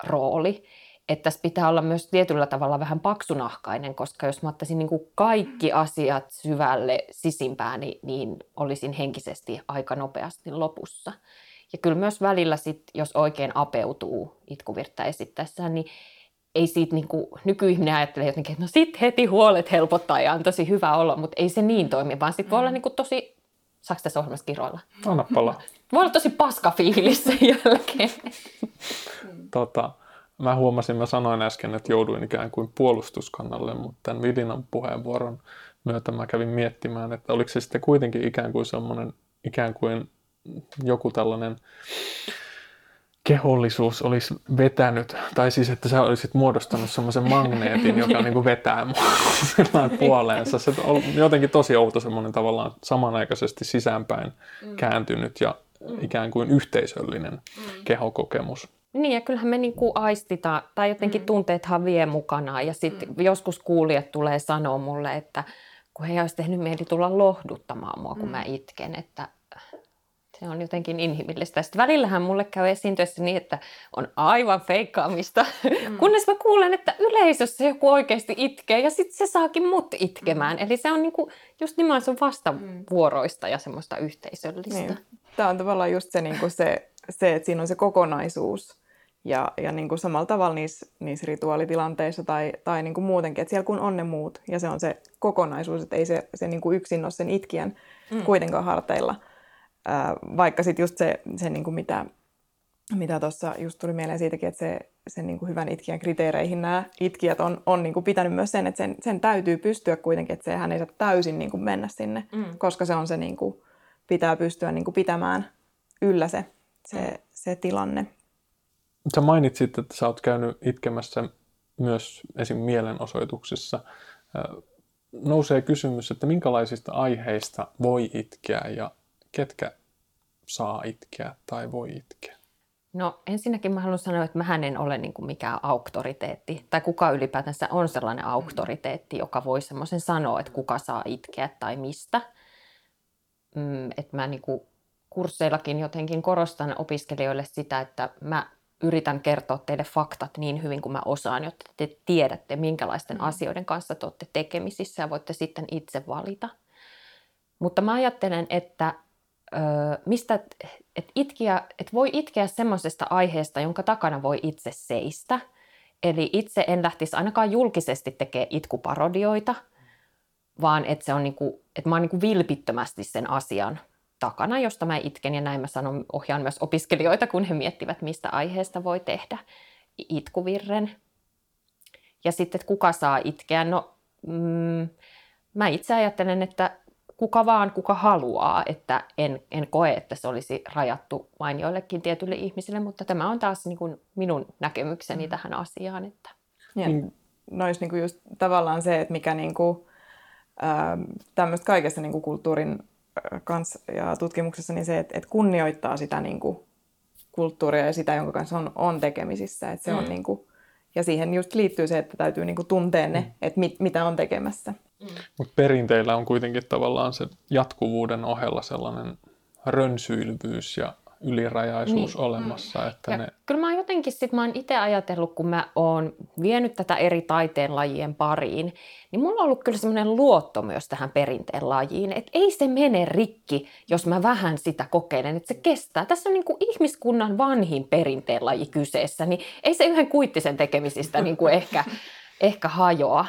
rooli, että tässä pitää olla myös tietyllä tavalla vähän paksunahkainen, koska jos mä ottaisin niin kuin kaikki asiat syvälle sisimpääni, niin olisin henkisesti aika nopeasti lopussa. Ja kyllä myös välillä sit, jos oikein apeutuu itkuvirttä esittäessään, niin ei siitä niinku, nykyihminen ajattelee jotenkin, että no sit heti huolet helpottaa ja on tosi hyvä olla, mutta ei se niin toimi, vaan sit voi olla niinku tosi, saako tässä ohjelmassa kiroilla? Anna palaa. Voi olla tosi paska fiilis sen jälkeen. Mä huomasin, mä sanoin äsken, että jouduin ikään kuin puolustuskannalle, mutta tämän Lilinan puheenvuoron myötä mä kävin miettimään, että oliko se sitten kuitenkin ikään kuin semmoinen, ikään kuin joku tällainen kehollisuus olisi vetänyt, tai siis että sä olisit muodostanut semmoisen magneetin, joka niin kuin vetää mua puoleensa. Se on jotenkin tosi outo semmoinen tavallaan samanaikaisesti sisäänpäin kääntynyt ja ikään kuin yhteisöllinen kehokokemus. Niin ja kyllähän me niinku aistitaan, tai jotenkin tunteethan vie mukanaan ja sitten joskus kuulijat tulee sanoa mulle, että kun he olisi tehnyt mieli tulla lohduttamaan mua, kun mä itken, että se on jotenkin inhimillistä. Sitten välillähän mulle käy esiintyessä niin, että on aivan feikkaamista, kunnes mä kuulen, että yleisössä joku oikeasti itkee ja sitten se saakin mut itkemään. Eli se on niinku, just nimenomaan se on vastavuoroista ja semmoista yhteisöllistä. Niin. Tämä on tavallaan just se, niinku se, että siinä on se kokonaisuus ja niinku samalla tavalla niissä rituaalitilanteissa tai niinku muutenkin, että siellä kun on ne muut ja se on se kokonaisuus, että ei se niinku yksin ole sen itkijän kuitenkaan harteilla. Vaikka sitten just se niin kuin mitä tuossa just tuli mieleen siitäkin, että se niin kuin hyvän itkijän kriteereihin nämä itkijät on niin kuin pitänyt myös sen, että sen täytyy pystyä kuitenkin, että sehän ei saa täysin niin kuin mennä sinne, koska se on se niin kuin, pitää pystyä niin kuin pitämään yllä se tilanne. Sä mainitsit, että sä oot käynyt itkemässä myös esim. Mielenosoituksissa. Nousee kysymys, että minkälaisista aiheista voi itkeä ja ketkä saa itkeä tai voi itkeä? No ensinnäkin mä haluan sanoa, että mähän en ole niin kuin mikään auktoriteetti. Tai kuka ylipäätänsä on sellainen auktoriteetti, joka voi semmoisen sanoa, että kuka saa itkeä tai mistä. Että mä niin kuin kursseillakin jotenkin korostan opiskelijoille sitä, että mä yritän kertoa teille faktat niin hyvin kuin mä osaan, jotta te tiedätte, minkälaisten asioiden kanssa te olette tekemisissä ja voitte sitten itse valita. Mutta mä ajattelen, että voi itkeä semmoisesta aiheesta, jonka takana voi itse seistä. Eli itse en lähtisi ainakaan julkisesti tekemään itkuparodioita, vaan että se on niinku, että mä oon niinku vilpittömästi sen asian takana, josta mä itken. Ja näin mä sanon, ohjaan myös opiskelijoita, kun he miettivät, mistä aiheesta voi tehdä itkuvirren. Ja sitten, että kuka saa itkeä? No, mä itse ajattelen, että kuka vaan, kuka haluaa, että en koe, että se olisi rajattu vain joillekin tietyille ihmisille, mutta tämä on taas niin kuin minun näkemykseni tähän asiaan. Että. No olisi niin kuin just tavallaan se, että mikä niin kuin, tämmöistä kaikessa niin kuin kulttuurin kanssa ja tutkimuksessa, niin se, että kunnioittaa sitä niin kuin kulttuuria ja sitä, jonka kanssa on tekemisissä. Että se on niin kuin, ja siihen just liittyy se, että täytyy niin kuin tuntea ne, että mitä on tekemässä. Mutta perinteillä on kuitenkin tavallaan se jatkuvuuden ohella sellainen rönsyilvyys ja ylirajaisuus olemassa. Että ne. Kyllä mä jotenkin sit, mä oon itse ajatellut, kun mä oon vienyt tätä eri taiteen lajien pariin, niin mulla on ollut kyllä semmoinen luotto myös tähän perinteen lajiin, että ei se mene rikki, jos mä vähän sitä kokeilen, että se kestää. Tässä on niin kuin ihmiskunnan vanhin perinteen laji kyseessä, niin ei se yhden kuittisen tekemisistä niin kuin ehkä hajoa.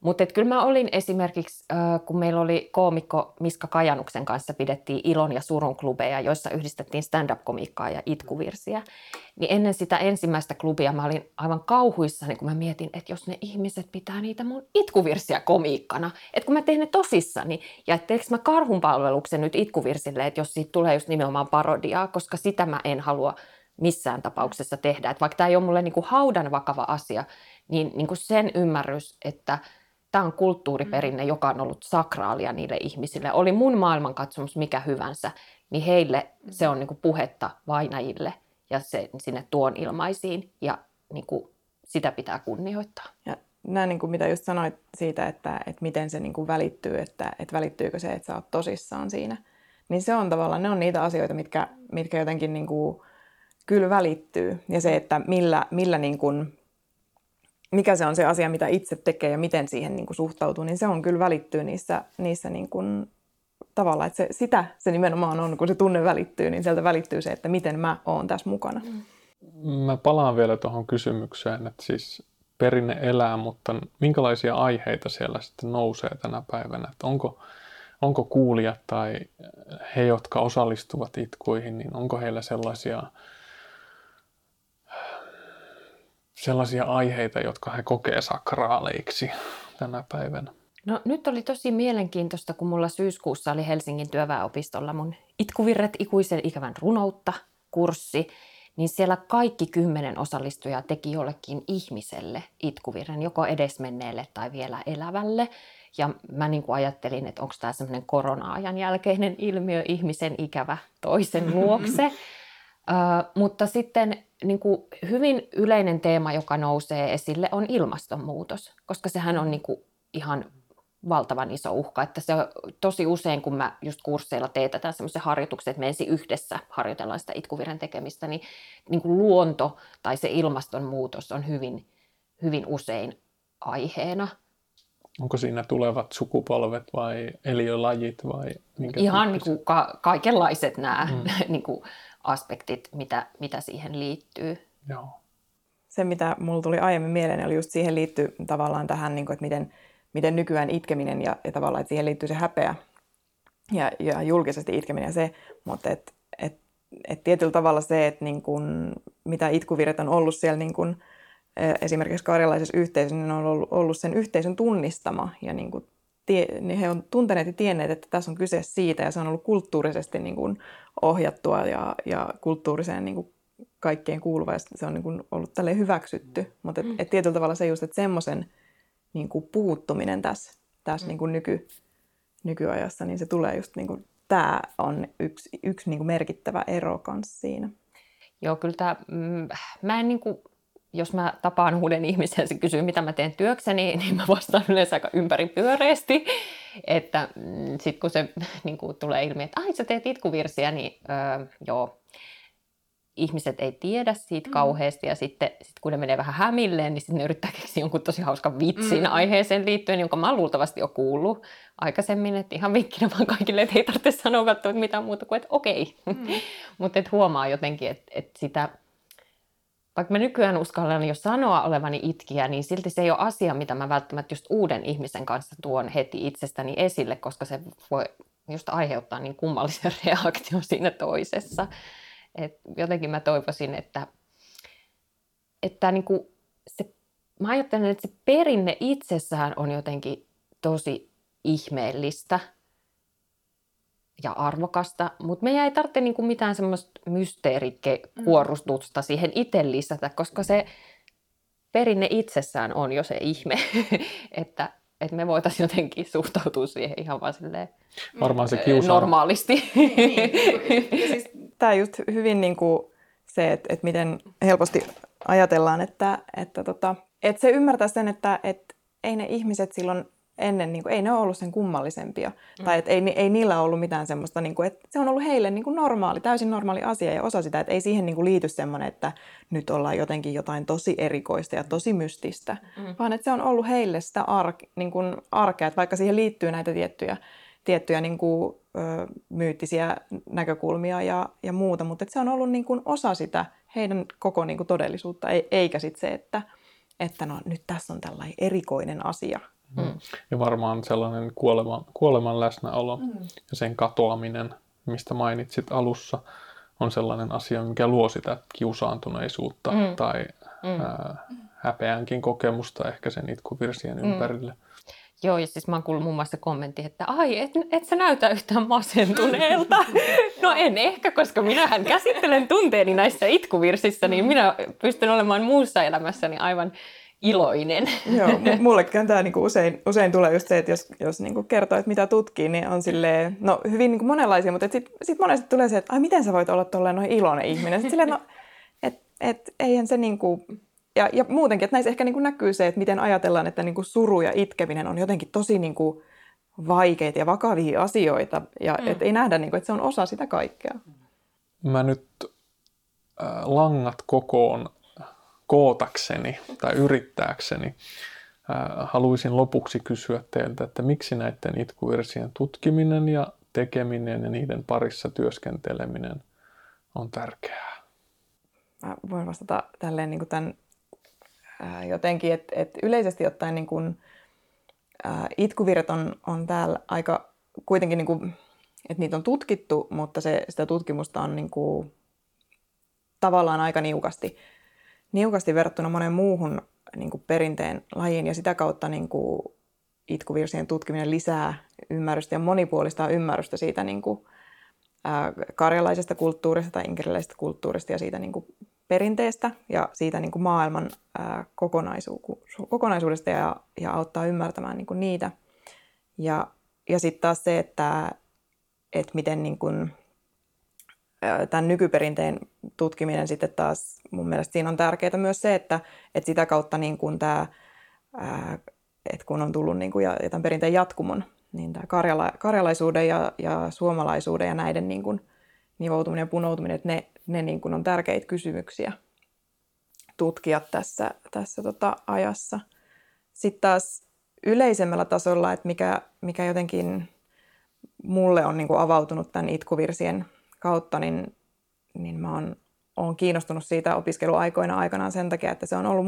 Mutta kyllä mä olin esimerkiksi, kun meillä oli koomikko Miska Kajanuksen kanssa, pidettiin ilon ja surun klubeja, joissa yhdistettiin stand-up-komiikkaa ja itkuvirsiä. Niin ennen sitä ensimmäistä klubia mä olin aivan kauhuissani, kun mä mietin, että jos ne ihmiset pitää niitä mun itkuvirsiä komiikkana, että kun mä teen ne tosissani, ja että teekö mä karhunpalveluksen nyt itkuvirsille, että jos siitä tulee just nimenomaan parodiaa, koska sitä mä en halua missään tapauksessa tehdä. Että vaikka tämä ei ole mulle niinku haudan vakava asia, niin niinku sen ymmärrys, että tämä on kulttuuriperinne, joka on ollut sakraalia niille ihmisille. Oli mun maailmankatsomus mikä hyvänsä, niin heille se on niinku puhetta vainajille ja se sinne tuon ilmaisiin ja niinku sitä pitää kunnioittaa. Ja nämä, niinku, mitä just sanoit siitä, että miten se niinku välittyy, että välittyykö se, että sä oot tosissaan siinä, niin se on tavallaan, ne on niitä asioita, mitkä jotenkin niinku, kyllä välittyy. Ja se, että millä niinku, mikä se on se asia, mitä itse tekee ja miten siihen niin kuin suhtautuu, niin se on kyllä välittyy niissä niin kuin, tavalla, että se nimenomaan on, kun se tunne välittyy, niin sieltä välittyy se, että miten mä oon tässä mukana. Mä palaan vielä tuohon kysymykseen, että siis perinne elää, mutta minkälaisia aiheita siellä sitten nousee tänä päivänä? Että onko kuulijat tai he, jotka osallistuvat itkuihin, niin onko heillä sellaisia aiheita, jotka he kokee sakraaleiksi tänä päivänä? No nyt oli tosi mielenkiintoista, kun mulla syyskuussa oli Helsingin työväenopistolla mun Itkuvirret ikuisen ikävän runoutta -kurssi, niin siellä kaikki 10 osallistujaa teki jollekin ihmiselle itkuvirren, joko edesmenneelle tai vielä elävälle. Ja mä niin kuin ajattelin, että onko tämä semmoinen korona-ajan jälkeinen ilmiö, ihmisen ikävä toisen luokse. Mutta sitten niin kuin hyvin yleinen teema, joka nousee esille, on ilmastonmuutos, koska sehän on niin kuin ihan valtavan iso uhka. Että se on tosi usein, kun mä just kursseilla teetetään semmoisen harjoituksen, että me ensin yhdessä harjoitellaan sitä itkuvirren tekemistä, niin kuin luonto tai se ilmastonmuutos on hyvin, hyvin usein aiheena. Onko siinä tulevat sukupolvet vai eliölajit vai minkä? Ihan niin kuin kaikenlaiset nämä niin kuin aspektit, mitä siihen liittyy. Joo. Se, mitä mulla tuli aiemmin mieleen, oli just siihen liittyy tavallaan tähän, niin kuin, että miten nykyään itkeminen ja tavallaan, että siihen liittyy se häpeä ja julkisesti itkeminen ja se, mutta et tietyllä tavalla se, että niin kuin, mitä itkuvirret on ollut siellä niin kuin, esimerkiksi karjalaisessa yhteisössä, niin on ollut sen yhteisön tunnistama ja niin kuin, niin he on tunteneet ja tienneet, että tässä on kyse siitä, ja se on ollut kulttuurisesti niin kuin ohjattua ja kulttuuriseen niin kuin kaikkeen kuuluva, ja se on niin kuin ollut tälleen hyväksytty. Mutta et tietyllä tavalla se just, että semmoisen niin kuin puuttuminen tässä niin kuin nykyajassa, niin se tulee just, niin kuin, tämä on yksi niin kuin merkittävä ero kanssa siinä. Joo, kyllä tämä, mä en niin kuin, jos mä tapaan uuden ihmisen ja se kysyy, mitä mä teen työkseni, niin mä vastaan yleensä aika ympäripyöreästi. Että sit kun se niin kun tulee ilmi, että sä teet itkuvirsiä, niin joo, ihmiset ei tiedä siitä kauheasti. Ja sitten kun ne menee vähän hämilleen, niin sitten ne yrittää keksiä jonkun tosi hauskan vitsin aiheeseen liittyen, jonka mä oon luultavasti jo kuullut aikaisemmin. Että ihan vinkkinä vaan kaikille, että ei tarvitse sanoa välttämättä mitään muuta kuin, että okei. Mutta et huomaa jotenkin, että sitä... Vaikka mä nykyään uskallan jo sanoa olevani itkiä, niin silti se ei ole asia, mitä mä välttämättä just uuden ihmisen kanssa tuon heti itsestäni esille, koska se voi just aiheuttaa niin kummallisen reaktion siinä toisessa. Et jotenkin mä toivoisin, että niinku se, mä ajattelen, että se perinne itsessään on jotenkin tosi ihmeellistä ja arvokasta, mutta meidän ei tarvitse niinku mitään semmoista mysteerikuorustusta siihen itse lisätä, koska se perinne itsessään on jo se ihme, että me voitaisiin jotenkin suhtautua siihen ihan vaan silleen normaalisti. Siis, tämä on just hyvin niinku se, että miten helposti ajatellaan, että se ymmärtää sen, että ei ne ihmiset silloin ennen niin kuin, ei ne ole ollut sen kummallisempia. Tai että ei niillä ollut mitään semmoista, niin kuin, että se on ollut heille niin kuin normaali, täysin normaali asia ja osa sitä, että ei siihen niin kuin liity semmoinen, että nyt ollaan jotenkin jotain tosi erikoista ja tosi mystistä, vaan että se on ollut heille sitä niin kuin arkea, että vaikka siihen liittyy näitä tiettyjä niin kuin, myyttisiä näkökulmia ja muuta, mutta että se on ollut niin kuin osa sitä heidän koko niin kuin todellisuutta, eikä sitten se, että no nyt tässä on tällainen erikoinen asia. Ja varmaan sellainen kuoleman läsnäolo ja sen katoaminen, mistä mainitsit alussa, on sellainen asia, mikä luo sitä kiusaantuneisuutta tai häpeänkin kokemusta ehkä sen itkuvirsien ympärille. Joo, ja siis mä oon kuullut muun muassa kommentin, että ai, et sä näytä yhtään masentuneelta. No en ehkä, koska minähän käsittelen tunteeni näissä itkuvirsissä, niin minä pystyn olemaan muussa elämässäni aivan iloinen. Joo, mullekin tämä niinku usein tulee just se, että jos niinku kertoo, että mitä tutkii, niin on silleen, no hyvin niinku monenlaisia, mutta sit monesti tulee se, että ai miten sä voit olla tolleen noin iloinen ihminen. Sitten silleen, no, et eihän se niinku... Ja muutenkin, että näissä ehkä niin kuin näkyy se, että miten ajatellaan, että niin kuin suru ja itkeminen on jotenkin tosi niin kuin vaikeita ja vakavia asioita. Ja että ei nähdä, niin kuin, että se on osa sitä kaikkea. Mä nyt langat kokoon kootakseni tai yrittääkseni haluaisin lopuksi kysyä teiltä, että miksi näiden itkuvirsien tutkiminen ja tekeminen ja niiden parissa työskenteleminen on tärkeää? Mä voin vastata tälleen niin kuin tämän... jotenkin, että yleisesti ottaen niin kun, itkuvirret on täällä aika kuitenkin, niin kun, että niitä on tutkittu, mutta sitä tutkimusta on niin kun, tavallaan aika niukasti verrattuna monen muuhun niin kun, perinteen lajiin. Ja sitä kautta niin kun, itkuvirsien tutkiminen lisää ymmärrystä ja monipuolistaa ymmärrystä siitä niin kun, karjalaisesta kulttuurista tai inkeriläisestä kulttuurista ja siitä niin kun, perinteestä ja siitä niin kuin maailman kokonaisuudesta ja auttaa ymmärtämään niin kuin niitä. Ja sitten taas se, että miten niin kuin, tämän nykyperinteen tutkiminen sitten taas mun mielestä siinä on tärkeää myös se, että sitä kautta niin kuin tämä, että kun on tullut niin kuin, ja tämän perinteen jatkumon, niin tämä karjalaisuuden ja suomalaisuuden ja näiden niin kuin, nivoutuminen ja punoutuminen, että ne niin kuin on tärkeitä kysymyksiä tutkia tässä ajassa. Sitten taas yleisemmällä tasolla, että mikä jotenkin mulle on niin kuin avautunut tämän itkuvirsien kautta, niin mä oon kiinnostunut siitä opiskeluaikoina aikanaan sen takia, että se on ollut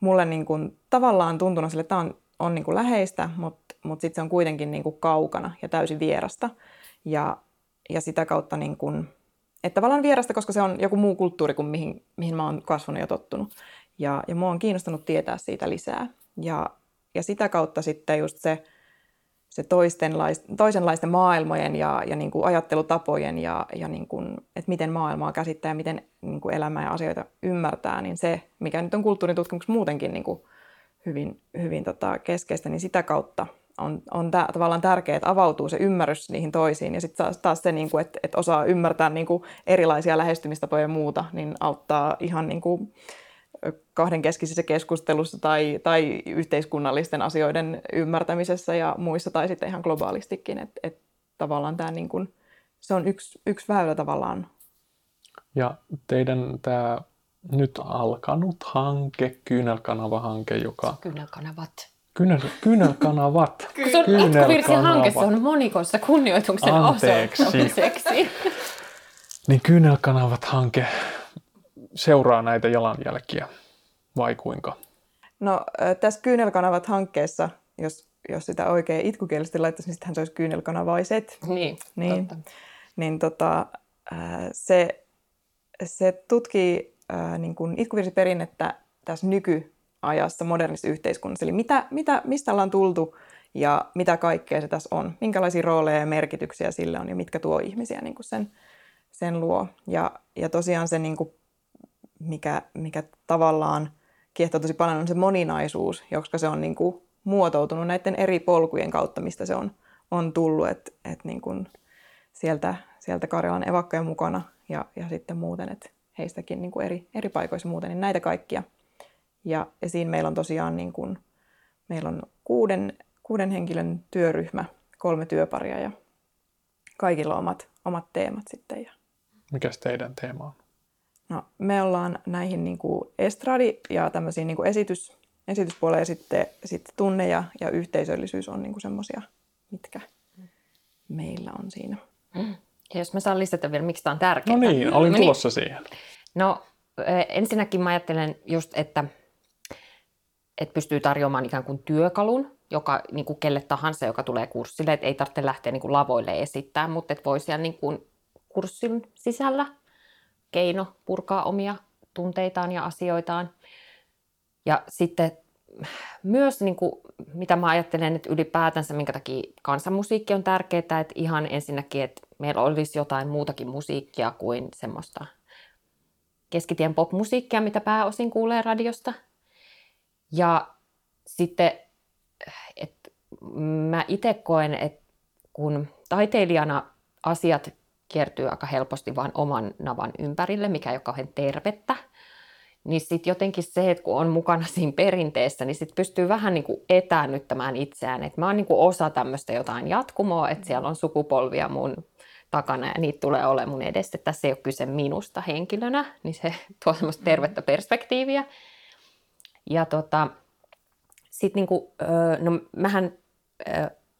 mulle niin kuin tavallaan tuntunut sille, että tämä on niin kuin läheistä, mutta sitten se on kuitenkin niin kuin kaukana ja täysin vierasta. Ja sitä kautta, niin kun, että tavallaan vierasta, koska se on joku muu kulttuuri kuin mihin mä oon kasvanut ja tottunut. Ja mua on kiinnostanut tietää siitä lisää. Ja sitä kautta sitten just se toisenlaisten maailmojen ja niin kun ajattelutapojen ja niin kun, että miten maailmaa käsittää ja miten niin kun elämää ja asioita ymmärtää, niin se, mikä nyt on kulttuurin tutkimuksessa muutenkin niin kun hyvin keskeistä, niin sitä kautta on tavallaan tärkeää, että avautuu se ymmärrys niihin toisiin ja sitten taas se, niin kuin, että osaa ymmärtää niin kuin erilaisia lähestymistapoja ja muuta, niin auttaa ihan niin kuin kahdenkeskisessä keskustelussa tai yhteiskunnallisten asioiden ymmärtämisessä ja muissa tai sitten ihan globaalistikin, että tavallaan tämä niin kuin, se on yksi väylä tavallaan. Ja teidän tämä nyt alkanut hanke, Kyynelkanava-hanke, joka... Kyynelkanavat. Se on itkuvirsihanke, se on monikossa kunnioituksen osoittamiseksi. Niin Kyynelkanavat-hanke seuraa näitä jalanjälkiä, vai kuinka? No tässä Kyynelkanavat-hankkeessa, jos sitä oikein itkukielisesti laittaisi, niin sittenhän se olisi kyynelkanavaiset. Niin, totta. Niin se tutkii niin kuin itkuvirsiperinnettä tässä nykyajassa modernissa yhteiskunnassa. Eli mistä ollaan tultu ja mitä kaikkea se tässä on. Minkälaisia rooleja ja merkityksiä sillä on ja mitkä tuo ihmisiä niin kuin sen luo. Ja tosiaan se, niin kuin mikä tavallaan kiehtoo tosi paljon, on se moninaisuus, koska se on niin kuin muotoutunut näiden eri polkujen kautta, mistä se on tullut. Et niin kuin sieltä Karjalan evakkojen mukana ja sitten muuten, että heistäkin niin kuin eri paikoissa muuten, niin näitä kaikkia. Ja siinä meillä on tosiaan niin kuin, meillä on kuuden henkilön työryhmä, 3 työparia ja kaikilla omat teemat sitten. Mikäs teidän teema on? No, me ollaan näihin niin kuin estradi ja tämmöisiin niin kuin esityspuoleen ja sitten tunne ja yhteisöllisyys on niin kuin semmoisia, mitkä meillä on siinä. Ja jos mä saan lisätä vielä, miksi tämä on tärkeää. No niin, olin tulossa siihen. No ensinnäkin mä ajattelen just, että että pystyy tarjoamaan ikään kuin työkalun, joka niin kuin kelle tahansa, joka tulee kurssille, että ei tarvitse lähteä niin kuin lavoille esittää, mutta että voi siellä niin kuin kurssin sisällä keino purkaa omia tunteitaan ja asioitaan. Ja sitten myös, niin kuin, mitä mä ajattelen, että ylipäätänsä, minkä takia kansanmusiikki on tärkeää, että ihan ensinnäkin, että meillä olisi jotain muutakin musiikkia kuin semmoista keskitien popmusiikkia, mitä pääosin kuulee radiosta. Ja sitten, että mä itse koen, että kun taiteilijana asiat kiertyy aika helposti vaan oman navan ympärille, mikä ei ole kauhean tervettä, niin sitten jotenkin se, että kun on mukana siinä perinteessä, niin sitten pystyy vähän niin kuin etäännyttämään itseään. Että mä oon niin kuin osa tämmöistä jotain jatkumoa, että siellä on sukupolvia mun takana ja niitä tulee olemaan mun edessä. Että tässä ei ole kyse minusta henkilönä, niin se tuo semmoista tervettä perspektiiviä. Ja sitten niin kuin, no mähän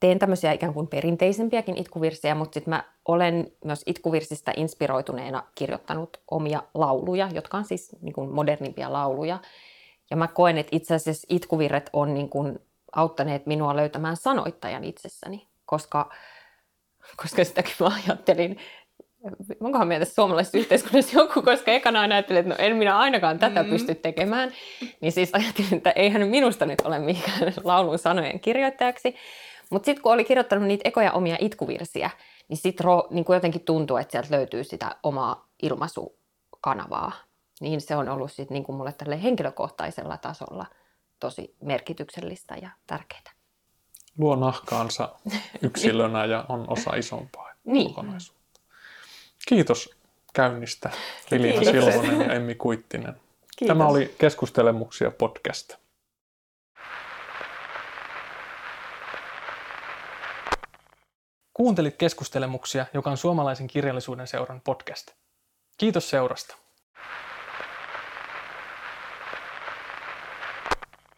teen tämmöisiä ikään kuin perinteisempiäkin itkuvirsiä, mutta sitten mä olen myös itkuvirsistä inspiroituneena kirjoittanut omia lauluja, jotka on siis niin kuin modernimpia lauluja. Ja mä koen, että itse asiassa itkuvirret on niin kuin auttaneet minua löytämään sanoittajan itsessäni, koska sitäkin mä ajattelin. Onkohan meitä suomalaisessa yhteiskunnassa joku, koska ekana aina ajattelin, että no en minä ainakaan tätä pysty tekemään. Niin siis ajattelin, että eihän minusta nyt ole mikään laulun sanojen kirjoittajaksi. Mutta sitten kun oli kirjoittanut niitä ekoja omia itkuvirsiä, niin sitten niin jotenkin tuntuu, että sieltä löytyy sitä omaa ilmaisukanavaa. Niin se on ollut sitten niin mulle tälle henkilökohtaisella tasolla tosi merkityksellistä ja tärkeää. Luo nahkaansa yksilönä ja on osa isompaa kokonaisuutta. Kiitos käynnistä, Liliana Silvonen ja Emmi Kuittinen. Kiitos. Tämä oli Keskustelemuksia podcast. Kuuntelit Keskustelemuksia, joka on Suomalaisen kirjallisuuden seuran podcast. Kiitos seurasta.